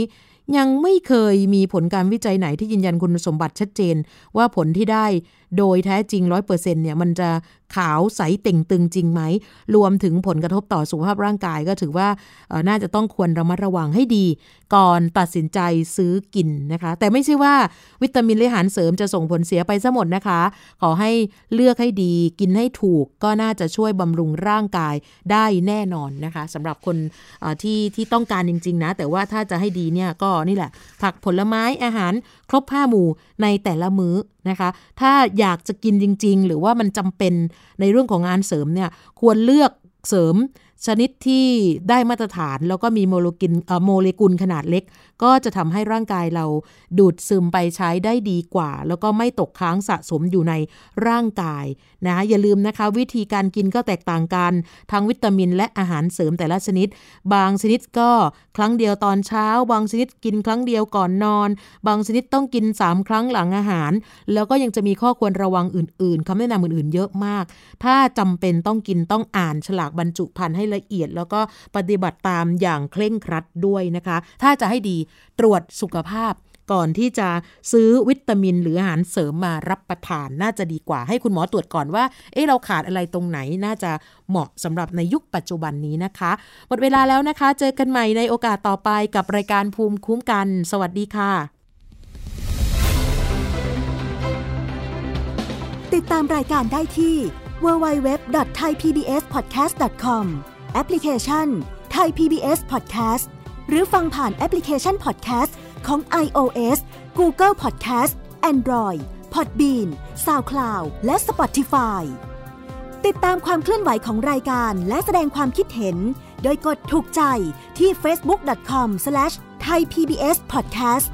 ยังไม่เคยมีผลการวิจัยไหนที่ยืนยันคุณสมบัติชัดเจนว่าผลที่ได้โดยแท้จริง ร้อยเปอร์เซ็นต์ เนี่ยมันจะขาวใสเต่งตึงจริงไหมรวมถึงผลกระทบต่อสุขภาพร่างกายก็ถือว่าน่าจะต้องควรระมัดระวังให้ดีก่อนตัดสินใจซื้อกินนะคะแต่ไม่ใช่ว่าวิตามินและอาหารเสริมจะส่งผลเสียไปซะหมดนะคะขอให้เลือกให้ดีกินให้ถูกก็น่าจะช่วยบำรุงร่างกายได้แน่นอนนะคะสำหรับคนที่ที่ต้องการจริงๆนะแต่ว่าถ้าจะให้ดีเนี่ยก็นี่แหละผักผลไม้อาหารครบห้าหมู่ในแต่ละมื้อนะคะถ้าอยากจะกินจริงๆหรือว่ามันจำเป็นในเรื่องของงานเสริมเนี่ยควรเลือกเสริมชนิดที่ได้มาตรฐานแล้วก็มีโมเลกุลเอ่อโมเลกุลขนาดเล็กก็จะทำให้ร่างกายเราดูดซึมไปใช้ได้ดีกว่าแล้วก็ไม่ตกค้างสะสมอยู่ในร่างกายนะอย่าลืมนะคะวิธีการกินก็แตกต่างกันทั้งวิตามินและอาหารเสริมแต่ละชนิดบางชนิดก็ครั้งเดียวตอนเช้าบางชนิดกินครั้งเดียวก่อนนอนบางชนิดต้องกินสามครั้งหลังอาหารแล้วก็ยังจะมีข้อควรระวังอื่นๆคำแนะนำอื่นๆเยอะมากถ้าจำเป็นต้องกินต้องอ่านฉลากบรรจุภัณฑ์ให้ละเอียดแล้วก็ปฏิบัติตามอย่างเคร่งครัดด้วยนะคะถ้าจะให้ดีตรวจสุขภาพก่อนที่จะซื้อวิตามินหรืออาหารเสริมมารับประทานน่าจะดีกว่าให้คุณหมอตรวจก่อนว่าเอ๊ะเราขาดอะไรตรงไหนน่าจะเหมาะสำหรับในยุคปัจจุบันนี้นะคะหมดเวลาแล้วนะคะเจอกันใหม่ในโอกาสต่อไปกับรายการภูมิคุ้มกันสวัสดีค่ะติดตามรายการได้ที่ ดับเบิลยู ดับเบิลยู ดับเบิลยู ดอท ไทย พี บี เอส พอดแคสต์ ดอท คอม แอปพลิเคชัน Thai พี บี เอส Podcast หรือฟังผ่านแอปพลิเคชัน Podcastของ iOS, Google Podcast, Android, Podbean, SoundCloud และ Spotify ติดตามความเคลื่อนไหวของรายการและแสดงความคิดเห็นโดยกดถูกใจที่ เฟซบุ๊ก ดอท คอม สแลช ไทย พี บี เอส พอดแคสต์